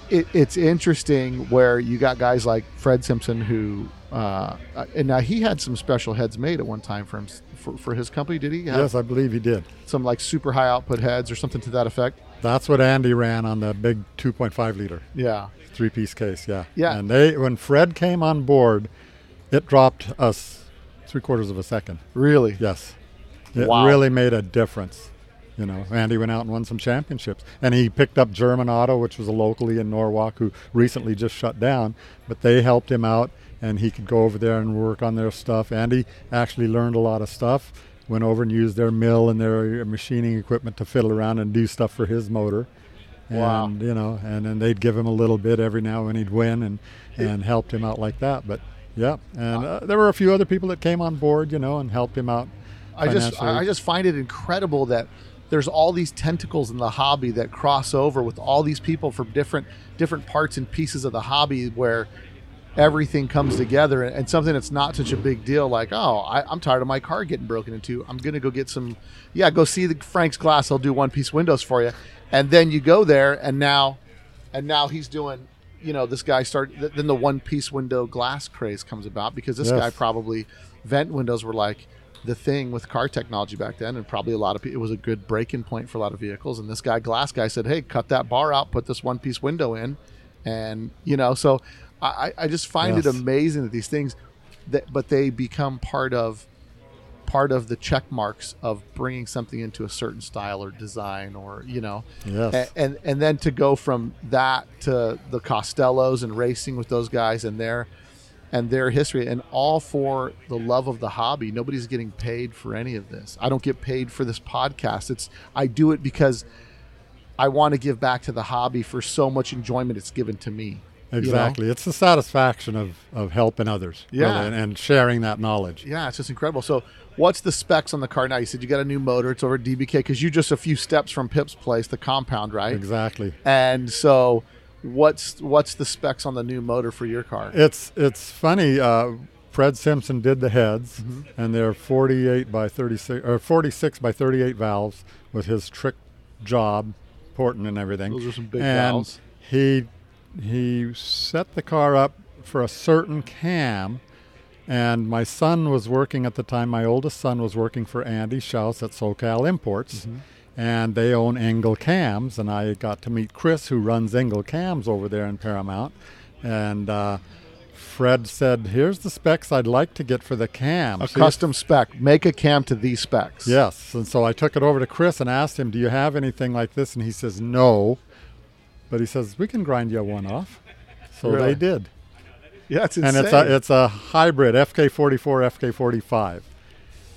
It's interesting where you got guys like Fred Simpson who, and now he had some special heads made at one time for him, for his company, did he? Yes, I believe he did. Some like super high output heads or something to that effect. That's what Andy ran on the big 2.5 liter. Yeah. 3-piece case, yeah. Yeah. And when Fred came on board, it dropped us 0.75 seconds. Really? Yes. It really made a difference. You know, Andy went out and won some championships. And he picked up German Auto, which was a locally in Norwalk, who recently just shut down. But they helped him out, and he could go over there and work on their stuff. Andy actually learned a lot of stuff. Went over and used their mill and their machining equipment to fiddle around and do stuff for his motor. Wow. And, you know, and then they'd give him a little bit every now and he'd win and helped him out like that. But, yeah. And there were a few other people that came on board, you know, and helped him out financially. I just find it incredible that there's all these tentacles in the hobby that cross over with all these people from different parts and pieces of the hobby where everything comes together, and something that's not such a big deal, like, oh, I'm tired of my car getting broken into. I'm going to go get some, go see the Frank's Glass. I'll do one-piece windows for you. And then you go there, and now he's doing, you know, this guy started, then the one-piece window glass craze comes about because this guy probably, vent windows were like the thing with car technology back then, and probably a lot of people, it was a good break-in point for a lot of vehicles. And this guy, glass guy, said, hey, cut that bar out, put this one-piece window in. And, you know, so I just find it amazing that these things, but they become part of the check marks of bringing something into a certain style or design or, you know, and then to go from that to the Costellos and racing with those guys and their history, and all for the love of the hobby. Nobody's getting paid for any of this. I don't get paid for this podcast. I do it because I want to give back to the hobby for so much enjoyment it's given to me. Exactly. You know? It's the satisfaction of helping others really, and sharing that knowledge. Yeah, it's just incredible. So what's the specs on the car now? You said you got a new motor. It's over at DBK because you're just a few steps from Pip's place, the compound, right? Exactly. And so what's the specs on the new motor for your car? It's funny. Fred Simpson did the heads, and they're 46 by 38 valves with his trick job, porting and everything. Those are some big valves. He set the car up for a certain cam, and my son was working at the time. My oldest son was working for Andy Schaus at SoCal Imports, and they own Engel Cams, and I got to meet Chris, who runs Engel Cams over there in Paramount, and Fred said, here's the specs I'd like to get for the cam. A custom spec. Make a cam to these specs. Yes, and so I took it over to Chris and asked him, do you have anything like this? And he says, no. But he says, we can grind you one off. So they did. Yeah, it's insane. And it's a hybrid FK44, FK45.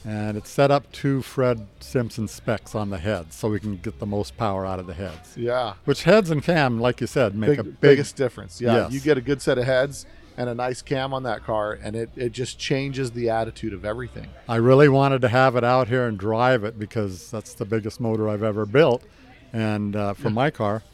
And it's set up to Fred Simpson specs on the heads so we can get the most power out of the heads. Yeah. Which heads and cam, like you said, make biggest difference. Yeah. Yes. You get a good set of heads and a nice cam on that car, and it just changes the attitude of everything. I really wanted to have it out here and drive it because that's the biggest motor I've ever built and for my car.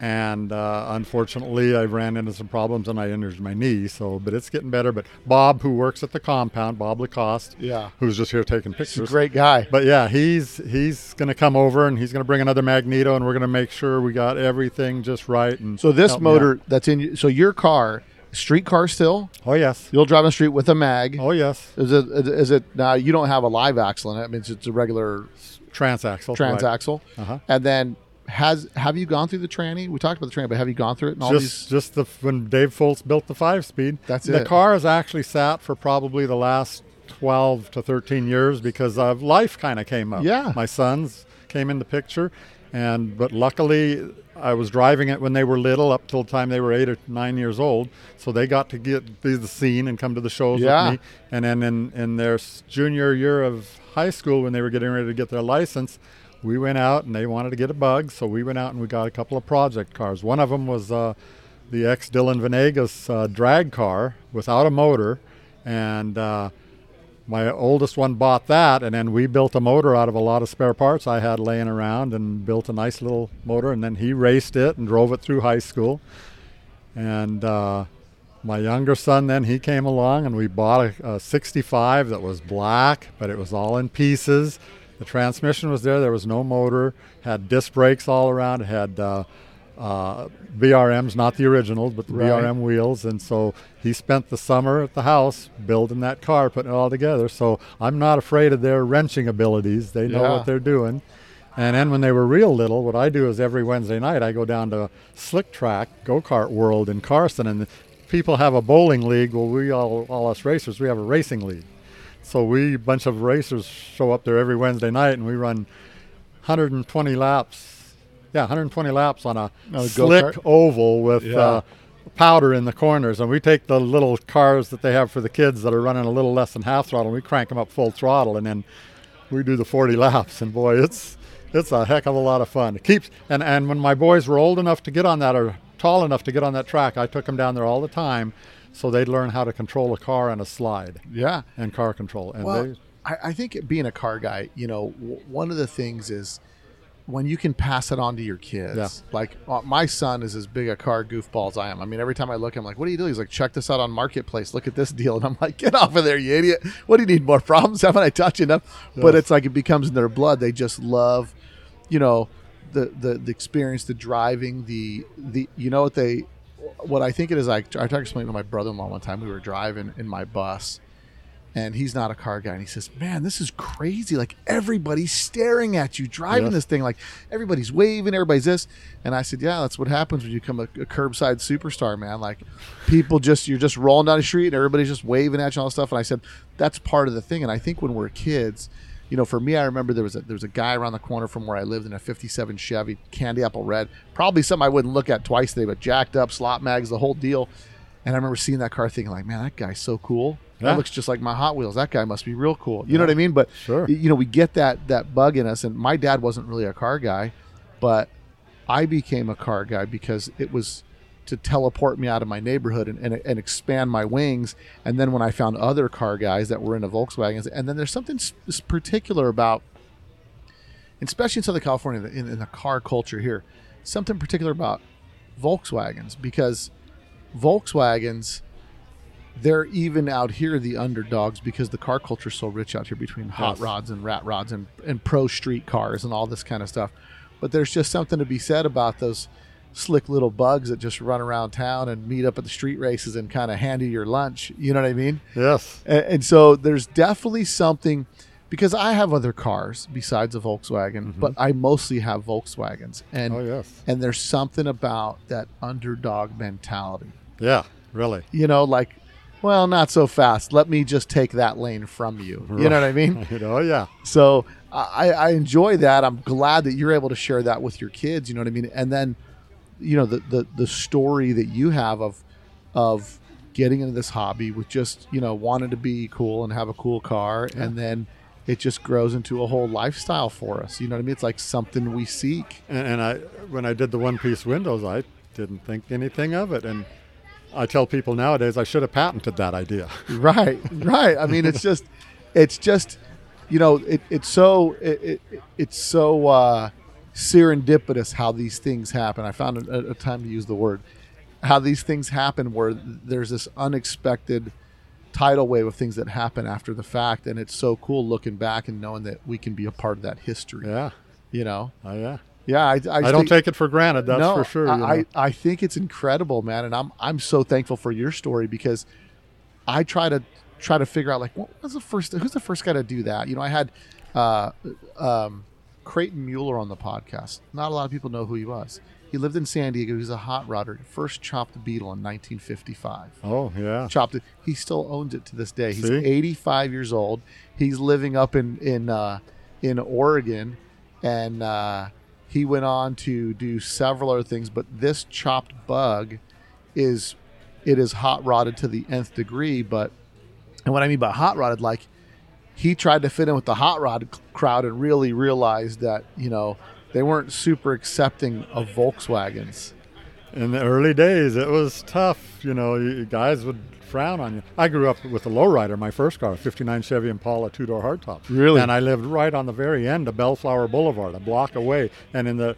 And unfortunately, I ran into some problems and I injured my knee. But it's getting better. But Bob, who works at the compound, Bob Lacoste, who's just here taking pictures, he's a great guy. But yeah, he's going to come over and he's going to bring another magneto, and we're going to make sure we got everything just right. And so this motor that's in, so your car, street car still? Oh yes. You'll drive on the street with a mag? Oh yes. Is it now? You don't have a live axle in it. I mean, it's a regular transaxle. Transaxle. Right. Uh-huh. And then. Have you gone through the tranny? We talked about the tranny, but have you gone through it? And all when Dave Folts built the 5-speed. That's it. The car has actually sat for probably the last 12 to 13 years because of life kind of came up. Yeah. My sons came in the picture, but luckily I was driving it when they were little up till the time they were 8 or 9 years old. So they got to get to the scene and come to the shows with me. And then in their junior year of high school when they were getting ready to get their license, we went out, and they wanted to get a bug, so we went out and we got a couple of project cars. One of them was the ex-Dylan Venegas drag car without a motor, and my oldest one bought that, and then we built a motor out of a lot of spare parts I had laying around and built a nice little motor, and then he raced it and drove it through high school. And my younger son, then he came along, and we bought a 65 that was black, but it was all in pieces. The transmission was there. There was no motor. Had disc brakes all around. It had VRMs, not the originals, but the VRM wheels. And so he spent the summer at the house building that car, putting it all together. So I'm not afraid of their wrenching abilities. They know what they're doing. And then when they were real little, what I do is every Wednesday night I go down to Slick Track, Go-Kart World in Carson, and people have a bowling league. Well, we all us racers, we have a racing league. So we, a bunch of racers, show up there every Wednesday night, and we run 120 laps. Yeah, 120 laps on a slick go-kart oval with powder in the corners. And we take the little cars that they have for the kids that are running a little less than half throttle, and we crank them up full throttle, and then we do the 40 laps. And, boy, it's a heck of a lot of fun. It keeps and when my boys were old enough to get on that or tall enough to get on that track, I took them down there all the time. So they'd learn how to control a car and a slide. Yeah. And car control. And I think being a car guy, you know, one of the things is when you can pass it on to your kids. Yeah. Like my son is as big a car goofball as I am. I mean, every time I look at him, like, what do you do? He's like, check this out on Marketplace. Look at this deal. And I'm like, get off of there, you idiot. What do you need? More problems? Haven't I taught you enough? Yes. But it's like it becomes in their blood. They just love, you know, the experience, the driving, the you know what they... What I think it is, I tried to explain to my brother-in-law one time. We were driving in my bus, and he's not a car guy. And he says, man, this is crazy. Like, everybody's staring at you driving this thing. Like, everybody's waving, everybody's this. And I said, yeah, that's what happens when you become a curbside superstar, man. Like, people just, you're just rolling down the street, and everybody's just waving at you and all that stuff. And I said, that's part of the thing. And I think when we're kids, you know, for me, I remember there was a guy around the corner from where I lived in a 57 Chevy, candy apple red, probably something I wouldn't look at twice today, but jacked up, slot mags, the whole deal. And I remember seeing that car thinking like, man, that guy's so cool. Yeah. That looks just like my Hot Wheels. That guy must be real cool. You know what I mean? But, you know, we get that bug in us. And my dad wasn't really a car guy, but I became a car guy because it was to teleport me out of my neighborhood and expand my wings. And then when I found other car guys that were into Volkswagens, and then there's something particular about, especially in Southern California, in the car culture here, something particular about Volkswagens, because Volkswagens, they're even out here the underdogs because the car culture is so rich out here between hot rods and rat rods and pro street cars and all this kind of stuff. But there's just something to be said about those slick little bugs that just run around town and meet up at the street races and kind of hand you your lunch. You know what I mean? Yes. And so there's definitely something, because I have other cars besides a Volkswagen, but I mostly have Volkswagens. And, and there's something about that underdog mentality. Yeah, really. You know, like, well, not so fast. Let me just take that lane from you. Right. You know what I mean? So I enjoy that. I'm glad that you're able to share that with your kids. You know what I mean? And then, you know, the story that you have of getting into this hobby with just, you know, wanting to be cool and have a cool car. Yeah. And then it just grows into a whole lifestyle for us. You know what I mean? It's like something we seek. And I, when I did the one-piece windows, I didn't think anything of it. And I tell people nowadays, I should have patented that idea. Right, right. I mean, it's just, you know, it's so serendipitous how these things happen. I found a time to use the word. How these things happen, where there's this unexpected tidal wave of things that happen after the fact, and it's so cool looking back and knowing that we can be a part of that history. Yeah, you know. Oh yeah. Yeah, I don't take it for granted. That's for sure. I think it's incredible, man, and I'm so thankful for your story, because I try to figure out, like, who's the first guy to do that? You know, I had Creighton Mueller on the podcast. Not a lot of people know who he was. He lived in San Diego. He was a hot rodder. First chopped the Beetle in 1955. Oh, yeah. Chopped it. He still owns it to this day. He's 85 years old. He's living up in Oregon, and he went on to do several other things. But this chopped bug is hot rodded to the nth degree. But, and what I mean by hot rodded, like, he tried to fit in with the hot rod crowd and really realized that, you know, they weren't super accepting of Volkswagens. In the early days, it was tough. You know, you guys would frown on you. I grew up with a lowrider, my first car, a 59 Chevy Impala two-door hardtop. Really? And I lived right on the very end of Bellflower Boulevard, a block away. And in the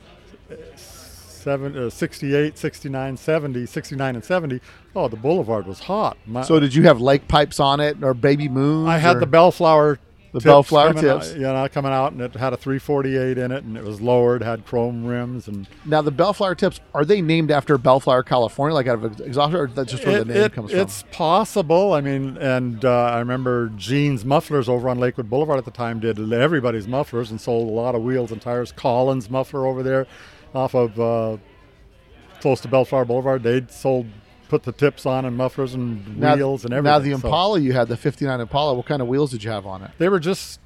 68, 69, 70, 69 and 70, oh, the boulevard was hot. So did you have lake pipes on it or baby moons? I had the Bellflower tips. You know, coming out, and it had a 348 in it, and it was lowered, had chrome rims. And now the Bellflower tips, are they named after Bellflower, California, like out of exhaust, or that's just where the name comes from? It's possible. I mean, and I remember Gene's Mufflers over on Lakewood Boulevard at the time did everybody's mufflers and sold a lot of wheels and tires. Collins Muffler over there off of close to Bellflower Boulevard, they'd sold, put the tips on and mufflers and wheels and everything. Now the Impala, you had the 59 Impala. What kind of wheels did you have on it? They were just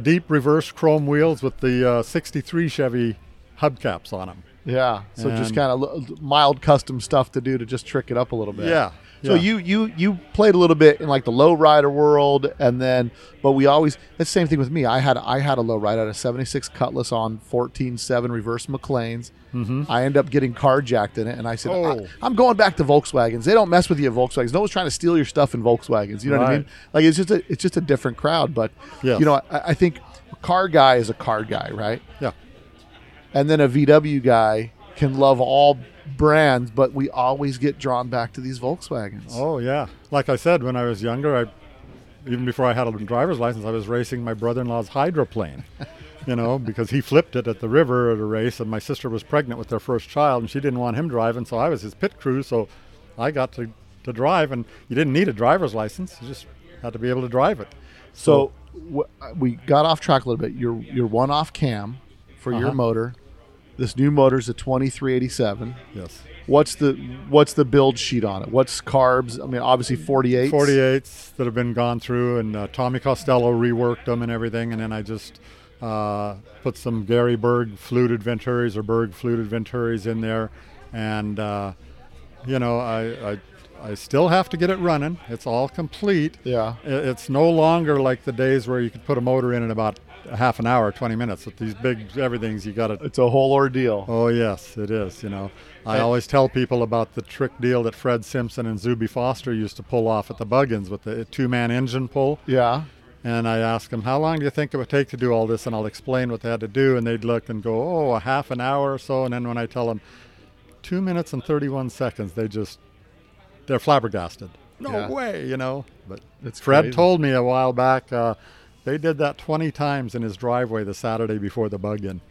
deep reverse chrome wheels with the 63 Chevy hubcaps on them. Yeah, so and just kind of mild custom stuff to do to just trick it up a little bit. Yeah. So you played a little bit in like the low rider world, and then, but we always, that's the same thing with me. I had a low rider, I had a 76 Cutlass on 14.7 reverse McLeans. Mm-hmm. I ended up getting carjacked in it, and I said, I'm going back to Volkswagens. They don't mess with you at Volkswagens. No one's trying to steal your stuff in Volkswagens. You know what I mean? Like, it's just a different crowd. But you know, I think a car guy is a car guy, right? Yeah. And then a VW guy can love all brands, but we always get drawn back to these Volkswagens. Oh, yeah. Like I said, when I was younger, even before I had a driver's license, I was racing my brother-in-law's hydroplane, you know, because he flipped it at the river at a race, and my sister was pregnant with their first child, and she didn't want him driving, so I was his pit crew, so I got to drive, and you didn't need a driver's license. You just had to be able to drive it. So we got off track a little bit. You're one off cam for your motor. This new motor's a 2387. Yes. What's the build sheet on it? What's carbs? I mean, obviously 48s. 48s that have been gone through, and Tommy Costello reworked them and everything, and then I just put some Gary Berg fluted Venturis or Berg fluted Venturis in there, and you know, I still have to get it running. It's all complete. Yeah. It's no longer like the days where you could put a motor in about a half an hour, 20 minutes. With these big everythings, you got to... It's a whole ordeal. Oh, yes, it is, you know. I always tell people about the trick deal that Fred Simpson and Zuby Foster used to pull off at the Bug Ins with the two-man engine pull. Yeah. And I asked them, how long do you think it would take to do all this? And I'll explain what they had to do. And they'd look and go, a half an hour or so. And then when I tell them 2 minutes and 31 seconds, they just... They're flabbergasted. No way, you know. But it's Fred crazy. Told me a while back they did that 20 times in his driveway the Saturday before the Bug In.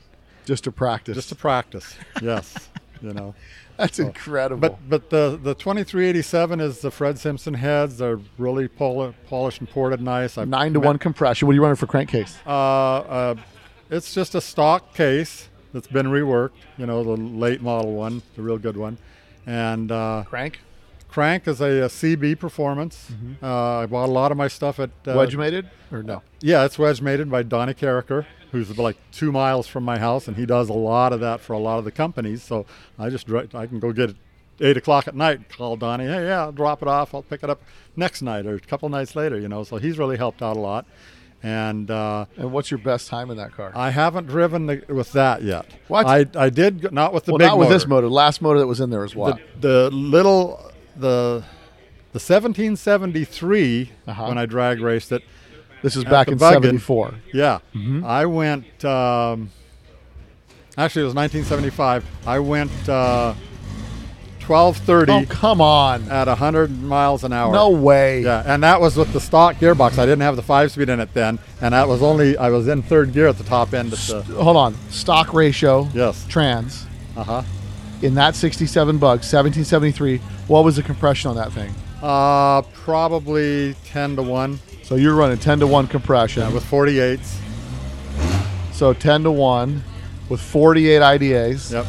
Just to practice. Just to practice, yes. You know. That's incredible. But the 2387 is the Fred Simpson heads. They're really polished and ported nice. 9-to-1 compression. What are you running for crankcase? It's just a stock case that's been reworked. You know, the late model one, the real good one. And crank? Crank is a CB Performance. Mm-hmm. I bought a lot of my stuff at... wedge-mated or no? Yeah, it's wedge-mated by Donnie Carricker, who's like 2 miles from my house, and he does a lot of that for a lot of the companies. So I can go get it 8 o'clock at night and call Donnie, hey, yeah, I'll drop it off. I'll pick it up next night or a couple nights later, you know. So he's really helped out a lot. And what's your best time in that car? I haven't driven with that yet. What? I did, not with the big motor. Well, not with this motor. The last motor that was in there was what? The 1773, when I drag raced it. This is back in 74. Yeah. Mm-hmm. I went, actually it was 1975. I went 1230. Oh, come on. At 100 miles an hour. No way. Yeah, and that was with the stock gearbox. I didn't have the 5-speed in it then, and that was only, I was in third gear at the top end. Hold on. Stock ratio. Yes. Trans. Uh-huh. In that 67 Bug, 1773, what was the compression on that thing? Probably 10 to 1. So you're running 10 to 1 compression. Yeah, with 48s. So 10 to 1, with 48 IDAs. Yep.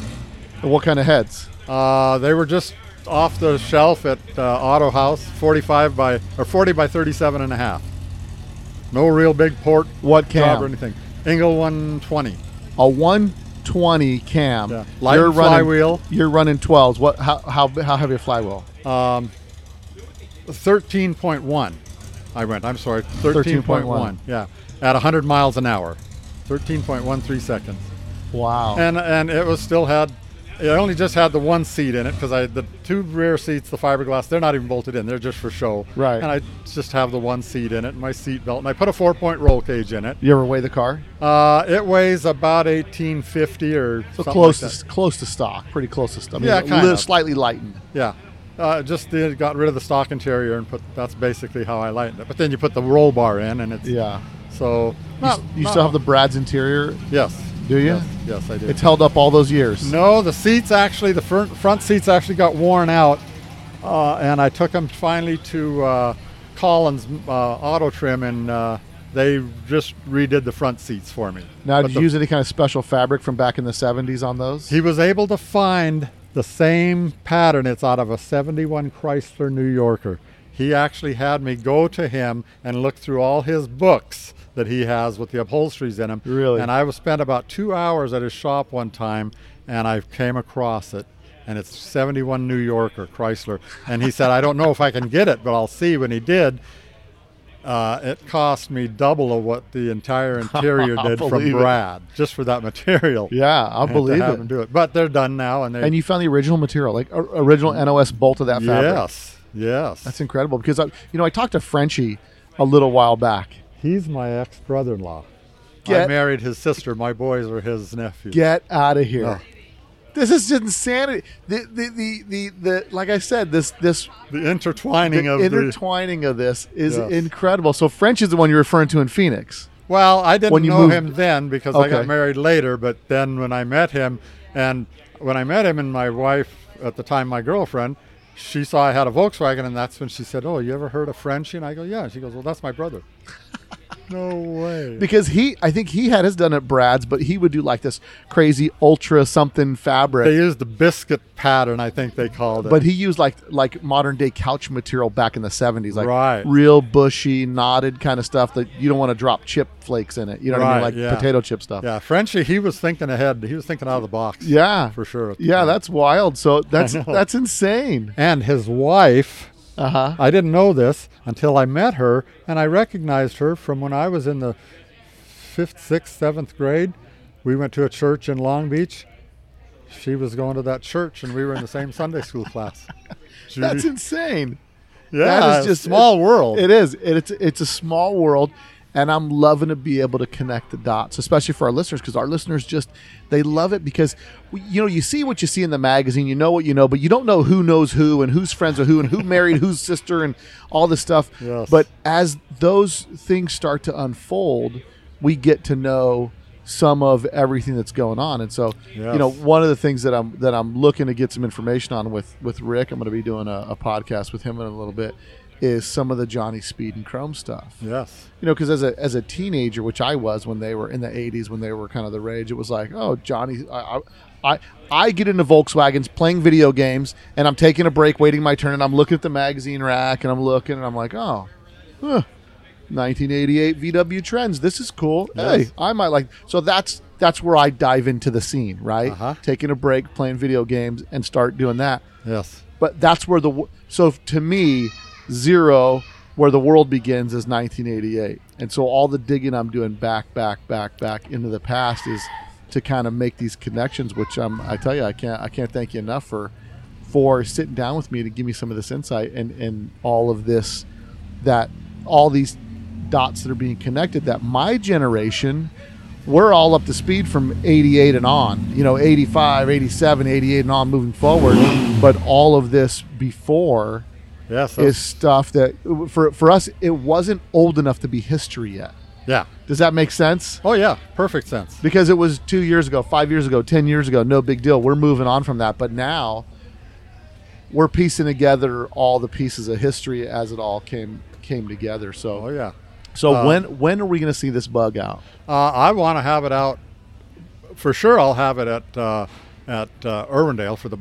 And what kind of heads? They were just off the shelf at Auto House, 40 by 37 and a half. No real big port. What cam? Job or anything. Engel 120. A 120 cam. Yeah. Light flywheel. You're running 12s. What? How heavy a flywheel? 13.1 I went. I'm sorry, 13.1. Yeah, at 100 miles an hour, 13.13 seconds. Wow. And it was still had. It only just had the one seat in it because the two rear seats, the fiberglass, they're not even bolted in. They're just for show. Right. And I just have the one seat in it, and my seat belt, and I put a 4-point roll cage in it. You ever weigh the car? It weighs about 1850 or so, something close like that. Close to stock, pretty close to stock. I mean, yeah, kind of. Slightly lightened. Yeah. Got rid of the stock interior and that's basically how I lightened it. But then you put the roll bar in, and it's So you still have the Brad's interior? Yes. Do you? Yes, I do. It's held up all those years. No, the seats actually, the front seats actually got worn out, and I took them finally to Collins Auto Trim, and they just redid the front seats for me. Now, did you use any kind of special fabric from back in the 70s on those? He was able to find the same pattern. It's out of a 71 Chrysler New Yorker. He actually had me go to him and look through all his books that he has with the upholsteries in him. Really? And I spent about 2 hours at his shop one time, and I came across it, and it's 71 New Yorker Chrysler. And he said, I don't know if I can get it, but I'll see. When he did, it cost me double of what the entire interior did from Brad, just for that material. Yeah, I'll believe it. Do it. But they're done now. And you found the original material, like original NOS bolt of that fabric. Yes. That's incredible because, I talked to Franchi a little while back. He's my ex-brother-in-law. I married his sister. My boys are his nephews. Get out of here. No. This is insanity. The like I said, this the intertwining of this is incredible. So French is the one you're referring to in Phoenix. Well, I didn't know him then because I got married later. But then when I met him and my wife at the time, my girlfriend, she saw I had a Volkswagen, and that's when she said, "Oh, you ever heard of French?" And I go, "Yeah." And she goes, "Well, that's my brother." No way. Because I think he had his done at Brad's, but he would do like this crazy ultra something fabric. They used the biscuit pattern, I think they called it. But he used like modern day couch material back in the 70s, like real bushy, knotted kind of stuff that you don't want to drop chip flakes in it. You know what I mean? Like potato chip stuff. Yeah, Frenchie, he was thinking ahead. He was thinking out of the box. Yeah. For sure. Yeah, that's wild. So that's insane. And his wife... Uh-huh. I didn't know this until I met her, and I recognized her from when I was in the 5th, 6th, 7th grade. We went to a church in Long Beach. She was going to that church, and we were in the same Sunday school class. That's insane. Yeah, that is just small world. It is. It's a small world, and I'm loving to be able to connect the dots, especially for our listeners, because our listeners they love it because, you see what you see in the magazine, but you don't know who knows who and who's friends with who and who married whose sister and all this stuff. Yes. But as those things start to unfold, we get to know some of everything that's going on. And so, one of the things that I'm looking to get some information on with Rick, I'm going to be doing a podcast with him in a little bit, is some of the Johnny Speed and Chrome stuff. Yes. Because as a teenager, which I was when they were in the 80s, when they were kind of the rage, it was like, oh, Johnny, I get into Volkswagens playing video games, and I'm taking a break, waiting my turn, and I'm looking at the magazine rack, and I'm looking, and I'm like, 1988 VW Trends. This is cool. Yes. Hey, I might like... So that's that's where I dive into the scene, right? Uh-huh. Taking a break, playing video games, and start doing that. Yes. But that's where the, so to me, zero, where the world begins, is 1988. And so all the digging I'm doing back into the past is to kind of make these connections, which I tell you, I can't thank you enough for sitting down with me to give me some of this insight and all of this, that all these dots that are being connected, that my generation, we're all up to speed from 88 and on, 85, 87, 88 and on moving forward. But all of this before is stuff that for us, it wasn't old enough to be history yet. Yeah. Does that make sense? Oh yeah. Perfect sense. Because it was 2 years ago, 5 years ago, 10 years ago, no big deal. We're moving on from that. But now we're piecing together all the pieces of history as it all came together. So, oh yeah. So when are we going to see this bug out? I want to have it out for sure. I'll have it at Irwindale for the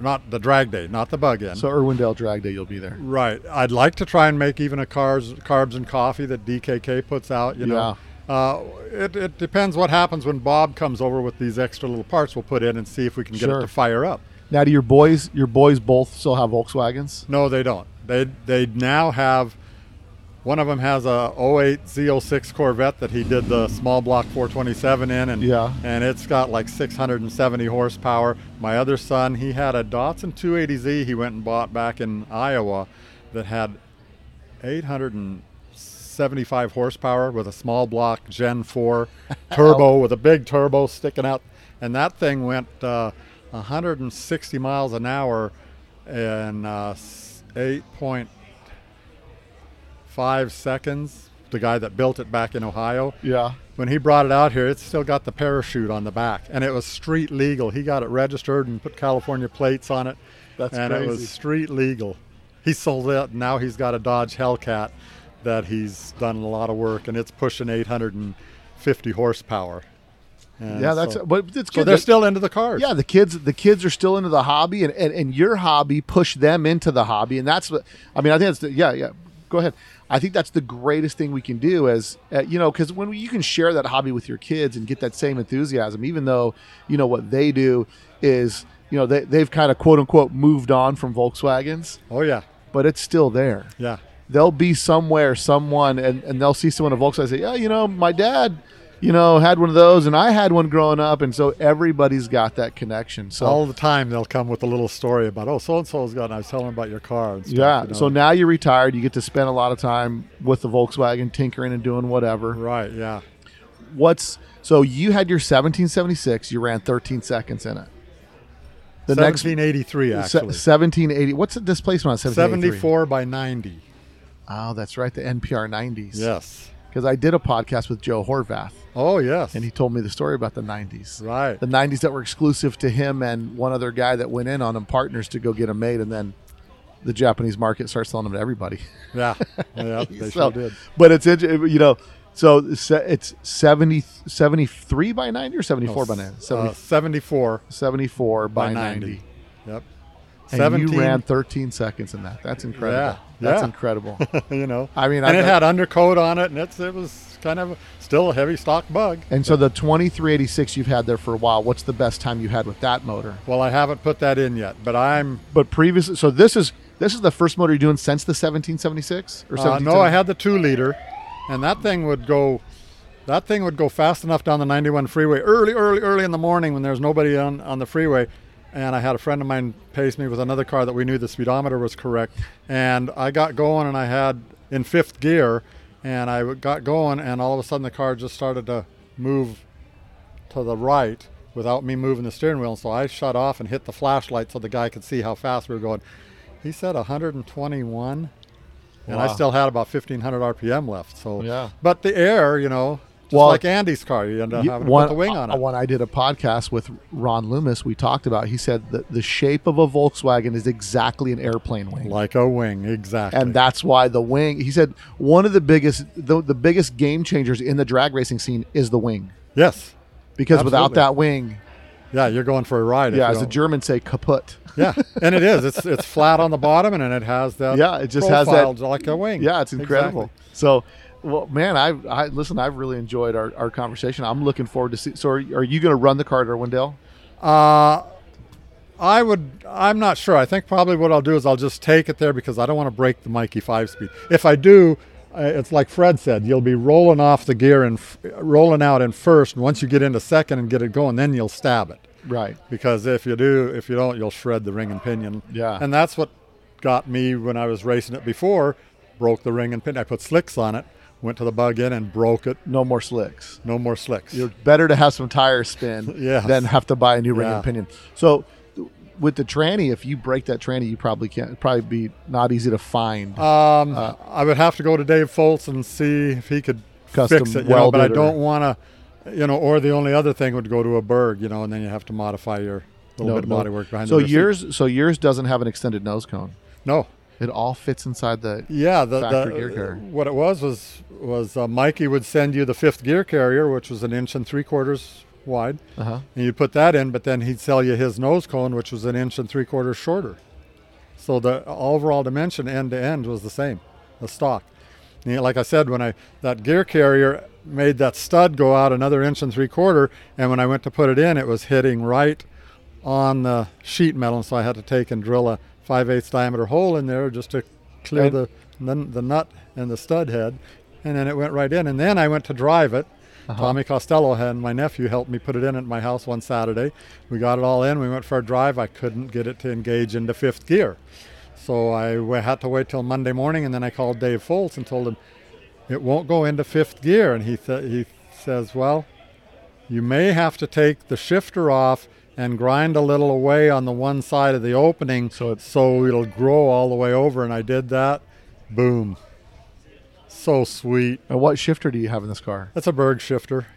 not the drag day, not the bug in. So Irwindale drag day, you'll be there, right? I'd like to try and make even a carbs and coffee that DKK puts out. Yeah. It depends what happens when Bob comes over with these extra little parts we'll put in and see if we can get it to fire up. Now, do your boys both still have Volkswagens? No, they don't. They now have. One of them has a 08 Z06 Corvette that he did the small block 427 in, and it's got like 670 horsepower. My other son, he had a Datsun 280Z he went and bought back in Iowa that had 875 horsepower with a small block Gen 4 turbo with a big turbo sticking out. And that thing went 160 miles an hour in 8.5 seconds, the guy that built it back in Ohio. Yeah. When he brought it out here, it's still got the parachute on the back, and it was street legal. He got it registered and put California plates on it. That's and crazy. It was street legal. He sold it, and now he's got a Dodge Hellcat that he's done a lot of work, and it's pushing 850 horsepower. And yeah, that's so, but it's good. So they're still into the cars. Yeah, the kids are still into the hobby, and your hobby pushed them into the hobby, and that's what I mean. I think that's go ahead. I think that's the greatest thing we can do as, because when you can share that hobby with your kids and get that same enthusiasm, even though, what they do is, they've kind of quote unquote moved on from Volkswagens. Oh, yeah. But it's still there. Yeah. They'll be somewhere, someone, and they'll see someone in Volkswagen and say, yeah, my dad, had one of those and I had one growing up. And so everybody's got that connection. So all the time they'll come with a little story about, oh, so-and-so's got, and I was telling them about your car. And stuff, So now you're retired. You get to spend a lot of time with the Volkswagen tinkering and doing whatever. Right. Yeah. So you had your 1776, you ran 13 seconds in it. The 1783 next, actually. 1780. What's the displacement on 1783? 74 by 90. Oh, that's right. The NPR 90s. Yes. Because I did a podcast with Joe Horvath. Oh, yes. And he told me the story about the 90s. Right. The 90s that were exclusive to him and one other guy that went in on them, partners, to go get them made. And then the Japanese market starts selling them to everybody. Yeah. Yeah, they sure did. But it's, so it's 73 by 90 or 74 by 90? 74. 74 by 90. Yep. And 17. You ran 13 seconds in that. That's incredible. Yeah, that's incredible. I mean, and it had undercoat on it, and it was kind of still a heavy stock bug. And so the 2386 you've had there for a while. What's the best time you had with that motor? Well, I haven't put that in yet, but previously. So this is the first motor you're doing since the 1776 or 1776? No, I had the 2-liter, and that thing would go fast enough down the 91 freeway early in the morning when there's nobody on the freeway. And I had a friend of mine pace me with another car that we knew the speedometer was correct. And I got going, and I had in fifth gear, and I got going, and all of a sudden the car just started to move to the right without me moving the steering wheel. And so I shut off and hit the flashlight so the guy could see how fast we were going. He said 121, and I still had about 1,500 RPM left. So, yeah. But the air, Just like Andy's car, you end up having to put the wing on it. When I did a podcast with Ron Loomis, we talked about, he said that the shape of a Volkswagen is exactly an airplane wing. Like a wing, exactly. And that's why the wing, he said, one of the biggest, the biggest game changers in the drag racing scene is the wing. Yes. Because without that wing. Yeah, you're going for a ride. Yeah, as the Germans say, kaputt. Yeah, and it is. It's flat on the bottom, and it has that. Yeah, it just has that. Like a wing. Yeah, it's incredible. Exactly. So Well, man, I listen, I've really enjoyed our conversation. I'm looking forward to see. So are you going to run the car at Irwindale? I'm not sure. I think probably what I'll do is I'll just take it there because I don't want to break the Mikey 5-speed. If I do, it's like Fred said, you'll be rolling off the gear and rolling out in first. And once you get into second and get it going, then you'll stab it. Right. Because if you don't, you'll shred the ring and pinion. Yeah. And that's what got me when I was racing it before, broke the ring and pinion. I put slicks on it, went to the Bug In and broke it. No more slicks. No more slicks. You're better to have some tire spin yes. than have to buy a new ring and pinion. So with the tranny, if you break that tranny, you probably can't. It'd probably be not easy to find. I would have to go to Dave Folts and see if he could fix it. But I don't want to, or the only other thing would go to a Berg, and then you have to modify your little bit of body work behind. So yours doesn't have an extended nose cone. No, it all fits inside the factory gear carrier. What it was Mikey would send you the fifth gear carrier, which was 1 3/4 inches wide, and you put that in, but then he'd sell you his nose cone, which was 1 3/4 inches shorter. So the overall dimension end to end was the same, the stock. And like I said, when that gear carrier made that stud go out another 1 3/4 inches, and when I went to put it in, it was hitting right on the sheet metal, and so I had to take and drill a 5/8 diameter hole in there just to clear the nut and the stud head, and then it went right in. And then I went to drive it. Tommy Costello and my nephew helped me put it in at my house one Saturday. We got it all in. We went for a drive. I couldn't get it to engage into fifth gear. So I had to wait till Monday morning, and then I called Dave Folts and told him, it won't go into fifth gear. And he says, well, you may have to take the shifter off and grind a little away on the one side of the opening so it'll grow all the way over. And I did that. Boom. So sweet. And what shifter do you have in this car? That's a Berg shifter.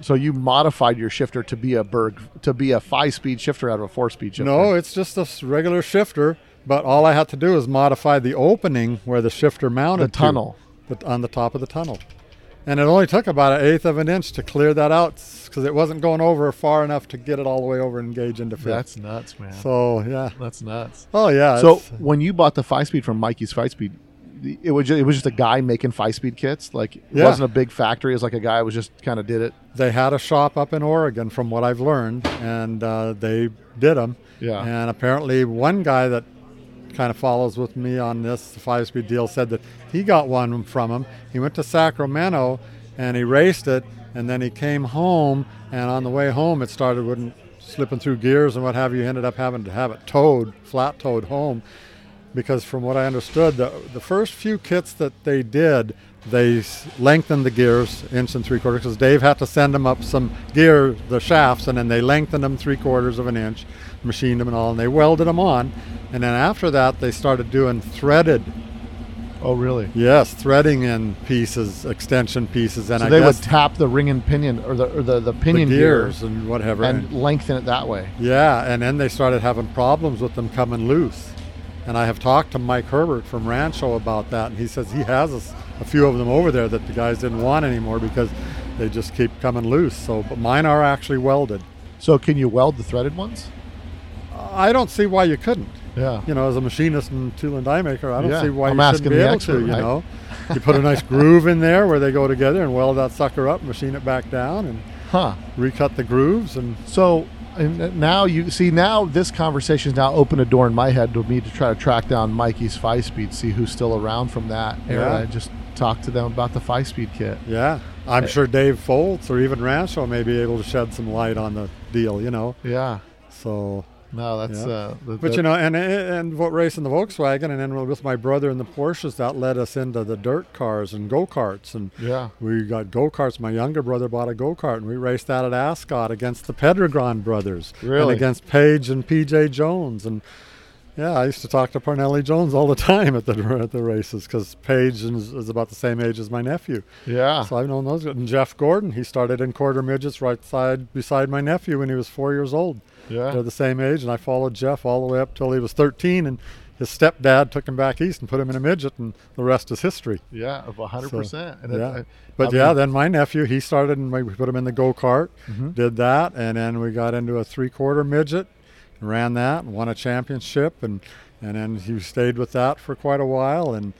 So you modified your shifter to be a Berg, to be a 5-speed shifter out of a 4-speed shifter? No, it's just a regular shifter, but all I had to do is modify the opening where the shifter mounted the tunnel on the top of the tunnel. And it only took about 1/8 of an inch to clear that out because it wasn't going over far enough to get it all the way over and engage into fifth. That's nuts, man. So, yeah. That's nuts. Oh, yeah. So when you bought the 5-speed from Mikey's 5-speed, it was just a guy making 5-speed kits. Like it wasn't a big factory. It was like a guy who just kind of did it. They had a shop up in Oregon, from what I've learned, and they did them. Yeah. And apparently, one guy that kind of follows with me on this 5-speed deal said that he got one from him. He went to Sacramento and he raced it, and then he came home. And on the way home, it started slipping through gears and what have you. Ended up having to have it towed, flat towed home. Because from what I understood, the first few kits that they did, they lengthened the gears 1 3/4 inches. Because Dave had to send them up some gear, the shafts, and then they lengthened them 3/4 inches, machined them and all, and they welded them on. And then after that, they started doing threaded. Oh, really? Yes, threading in pieces, extension pieces, and so they would tap the ring and pinion or the pinion gears and whatever, and lengthen it that way. Yeah, and then they started having problems with them coming loose. And I have talked to Mike Herbert from Rancho about that, and he says he has a few of them over there that the guys didn't want anymore because they just keep coming loose. So, but mine are actually welded. So can you weld the threaded ones? I don't see why you couldn't. Yeah. As a machinist and tool and die maker, I don't see why you shouldn't be able to, right? You put a nice groove in there where they go together and weld that sucker up, machine it back down, and recut the grooves. And so... And now this conversation's now opened a door in my head to me to try to track down Mikey's 5-speed, see who's still around from that era, and just talk to them about the 5-speed kit. Yeah, I'm sure Dave Folts or even Rancho may be able to shed some light on the deal. Yeah. So. No, that's. Yeah. But and what racing the Volkswagen, and then with my brother and the Porsches, that led us into the dirt cars and go karts, and we got go karts. My younger brother bought a go kart, and we raced that at Ascot against the Pedregon brothers, and against Page and P.J. Jones, and I used to talk to Parnelli Jones all the time at the races because Page is about the same age as my nephew. Yeah, so I've known those. And Jeff Gordon, he started in quarter midgets right side beside my nephew when he was 4 years old. Yeah. They're the same age, and I followed Jeff all the way up till he was 13, and his stepdad took him back east and put him in a midget, and the rest is history. Yeah, 100%. So, yeah. Then my nephew, he started, and we put him in the go-kart, did that, and then we got into a 3/4 midget, and ran that, and won a championship, and then he stayed with that for quite a while, and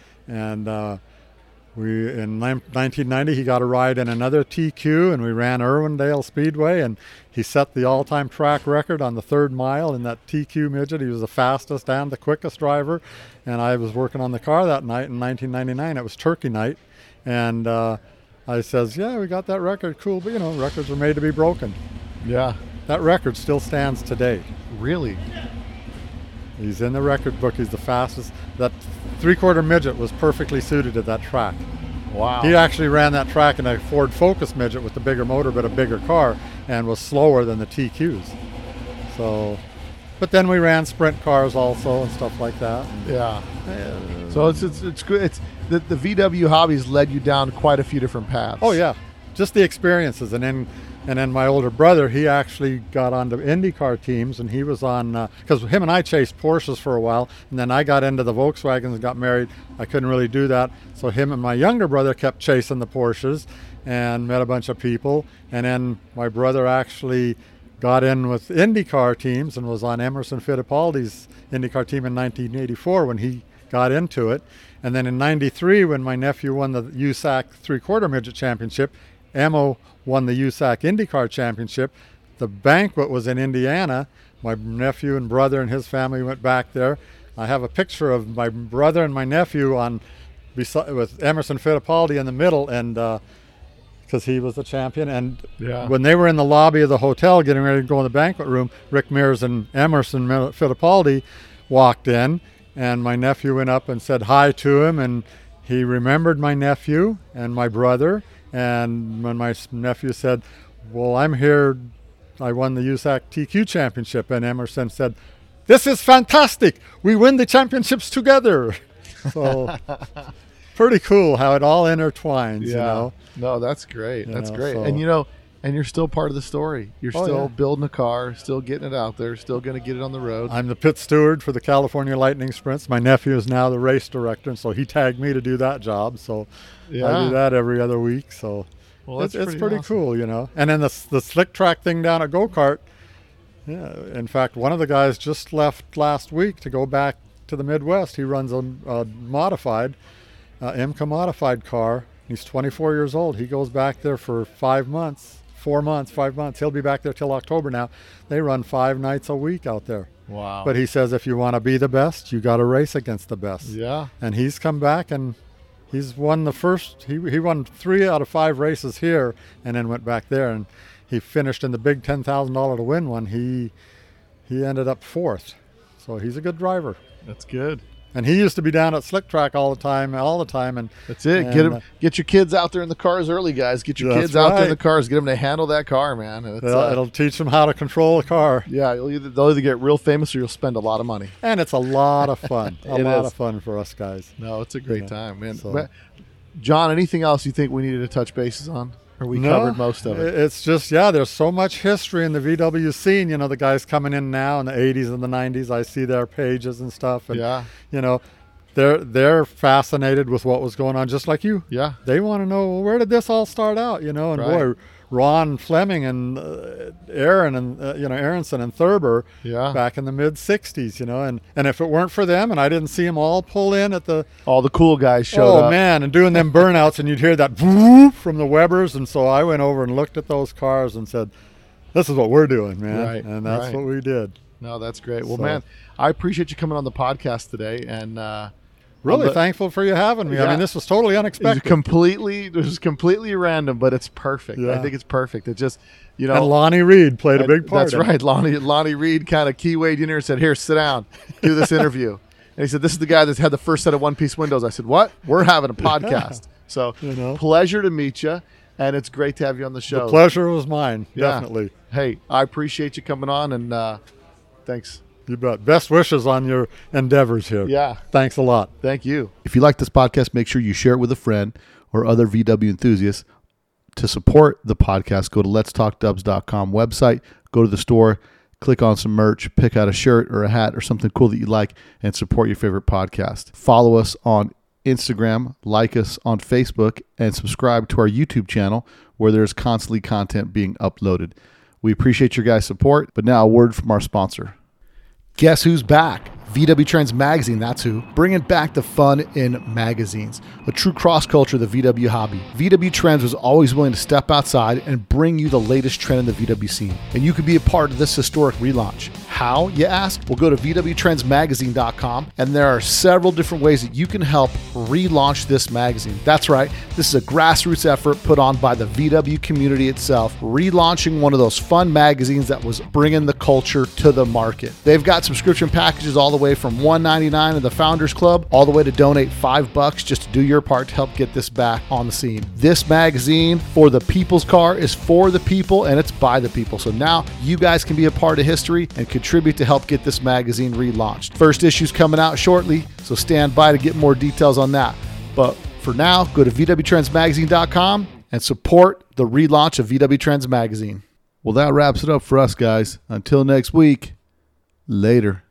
We in 1990, he got a ride in another TQ, and we ran Irwindale Speedway, and he set the all-time track record on the third mile in that TQ midget. He was the fastest and the quickest driver, and I was working on the car that night in 1999. It was turkey night, and I says, yeah, we got that record, cool, but, you know, records are made to be broken. Yeah. That record still stands today. Really? He's in the record book. He's the fastest. That three-quarter midget was perfectly suited to that track. Wow. He actually ran that track in a Ford Focus midget with the bigger motor but a bigger car and was slower than the TQs. So, but then we ran sprint cars also and stuff like that. Yeah. So it's good. It's the VW hobbies led you down quite a few different paths. Oh yeah, just the experiences. And then my older brother, he actually got onto IndyCar teams, and he was on, because him and I chased Porsches for a while, and then I got into the Volkswagens and got married. I couldn't really do that, so him and my younger brother kept chasing the Porsches and met a bunch of people. And then my brother actually got in with IndyCar teams and was on Emerson Fittipaldi's IndyCar team in 1984 when he got into it. And then in 93, when my nephew won the USAC three-quarter midget championship, Emo won the USAC IndyCar Championship. The banquet was in Indiana. My nephew and brother and his family went back there. I have a picture of my brother and my nephew on with Emerson Fittipaldi in the middle, and because he was the champion. And when they were in the lobby of the hotel getting ready to go in the banquet room, Rick Mears and Emerson Fittipaldi walked in, and my nephew went up and said hi to him, and he remembered my nephew and my brother. And when my nephew said, well, I'm here, I won the USAC TQ championship, and Emerson said, this is fantastic, we win the championships together. So pretty cool how it all intertwines. You know? No, that's great. So, and you're still part of the story. You're building a car, still getting it out there, still going to get it on the road. I'm the pit steward for the California Lightning Sprints. My nephew is now the race director, and so he tagged me to do that job. So I do that every other week. So it's pretty awesome. Cool, you know. And then the slick track thing down at Go-Kart. Yeah, in fact, one of the guys just left last week to go back to the Midwest. He runs a modified, IMCA modified car. He's 24 years old. He goes back there for 5 months. He'll be back there till October now. They run 5 nights a week out there. Wow. But he says if you want to be the best, you got to race against the best. Yeah. And he's come back and he's won the first, he won 3 out of 5 races here and then went back there, and he finished in the big $10,000 to win one. He ended up 4th. So he's a good driver. That's good. And he used to be down at Slick Track all the time. And that's it. And get your kids out there in the cars early, guys. Get your kids out there in the cars. Get them to handle that car, man. It'll teach them how to control a car. Yeah, they'll either get real famous or you'll spend a lot of money. And it's a lot of fun. Of fun for us guys. No, it's a great time, man. So. John, anything else you think we needed to touch bases on? Or we covered most of it? It's just, there's so much history in the VW scene. You know, the guys coming in now in the 80s and the 90s, I see their pages and stuff. And, you know, they're fascinated with what was going on, just like you. Yeah. They want to know, well, where did this all start out, you know? And, boy, Ron Fleming and Aaron and, Aronson and Thurber back in the mid-'60s, you know. And if it weren't for them and I didn't see them all pull in at all the cool guys showed up. Oh, man, and doing them burnouts, and you'd hear that boop from the Webbers. And so I went over and looked at those cars and said, this is what we're doing, man. Right. And that's what we did. No, that's great. Well, man, I appreciate you coming on the podcast today, and really thankful for you having me. I mean, this was totally unexpected. It was completely random, but it's perfect. I think it's perfect. It just, and Lonnie Reed played a big part. That's right. Lonnie Reed kind of keywayed in here and said, "Here, sit down, do this interview." And he said, "This is the guy that's had the first set of one-piece windows." I said, "What? We're having a podcast." Yeah. So, pleasure to meet you, and it's great to have you on the show. The pleasure was mine, definitely. Hey, I appreciate you coming on, and thanks. You bet. Best wishes on your endeavors here. Yeah. Thanks a lot. Thank you. If you like this podcast, make sure you share it with a friend or other VW enthusiasts. To support the podcast, go to letstalkdubs.com website, go to the store, click on some merch, pick out a shirt or a hat or something cool that you like, and support your favorite podcast. Follow us on Instagram, like us on Facebook, and subscribe to our YouTube channel where there's constantly content being uploaded. We appreciate your guys' support, but now a word from our sponsor. Guess who's back? VW Trends Magazine, that's who. Bringing back the fun in magazines. A true cross-culture of the VW hobby. VW Trends was always willing to step outside and bring you the latest trend in the VW scene. And you can be a part of this historic relaunch. How, you ask? Well, go to VWTrendsMagazine.com, and there are several different ways that you can help relaunch this magazine. That's right. This is a grassroots effort put on by the VW community itself, relaunching one of those fun magazines that was bringing the culture to the market. They've got subscription packages all the way from $1.99 in the Founders Club all the way to donate $5 just to do your part to help get this back on the scene. This magazine, For the People's Car, is for the people and it's by the people. So now you guys can be a part of history and contribute to help get this magazine relaunched. First issue's coming out shortly, so stand by to get more details on that. But for now, go to VWTrendsMagazine.com and support the relaunch of VW Trends Magazine. Well, that wraps it up for us, guys. Until next week, later.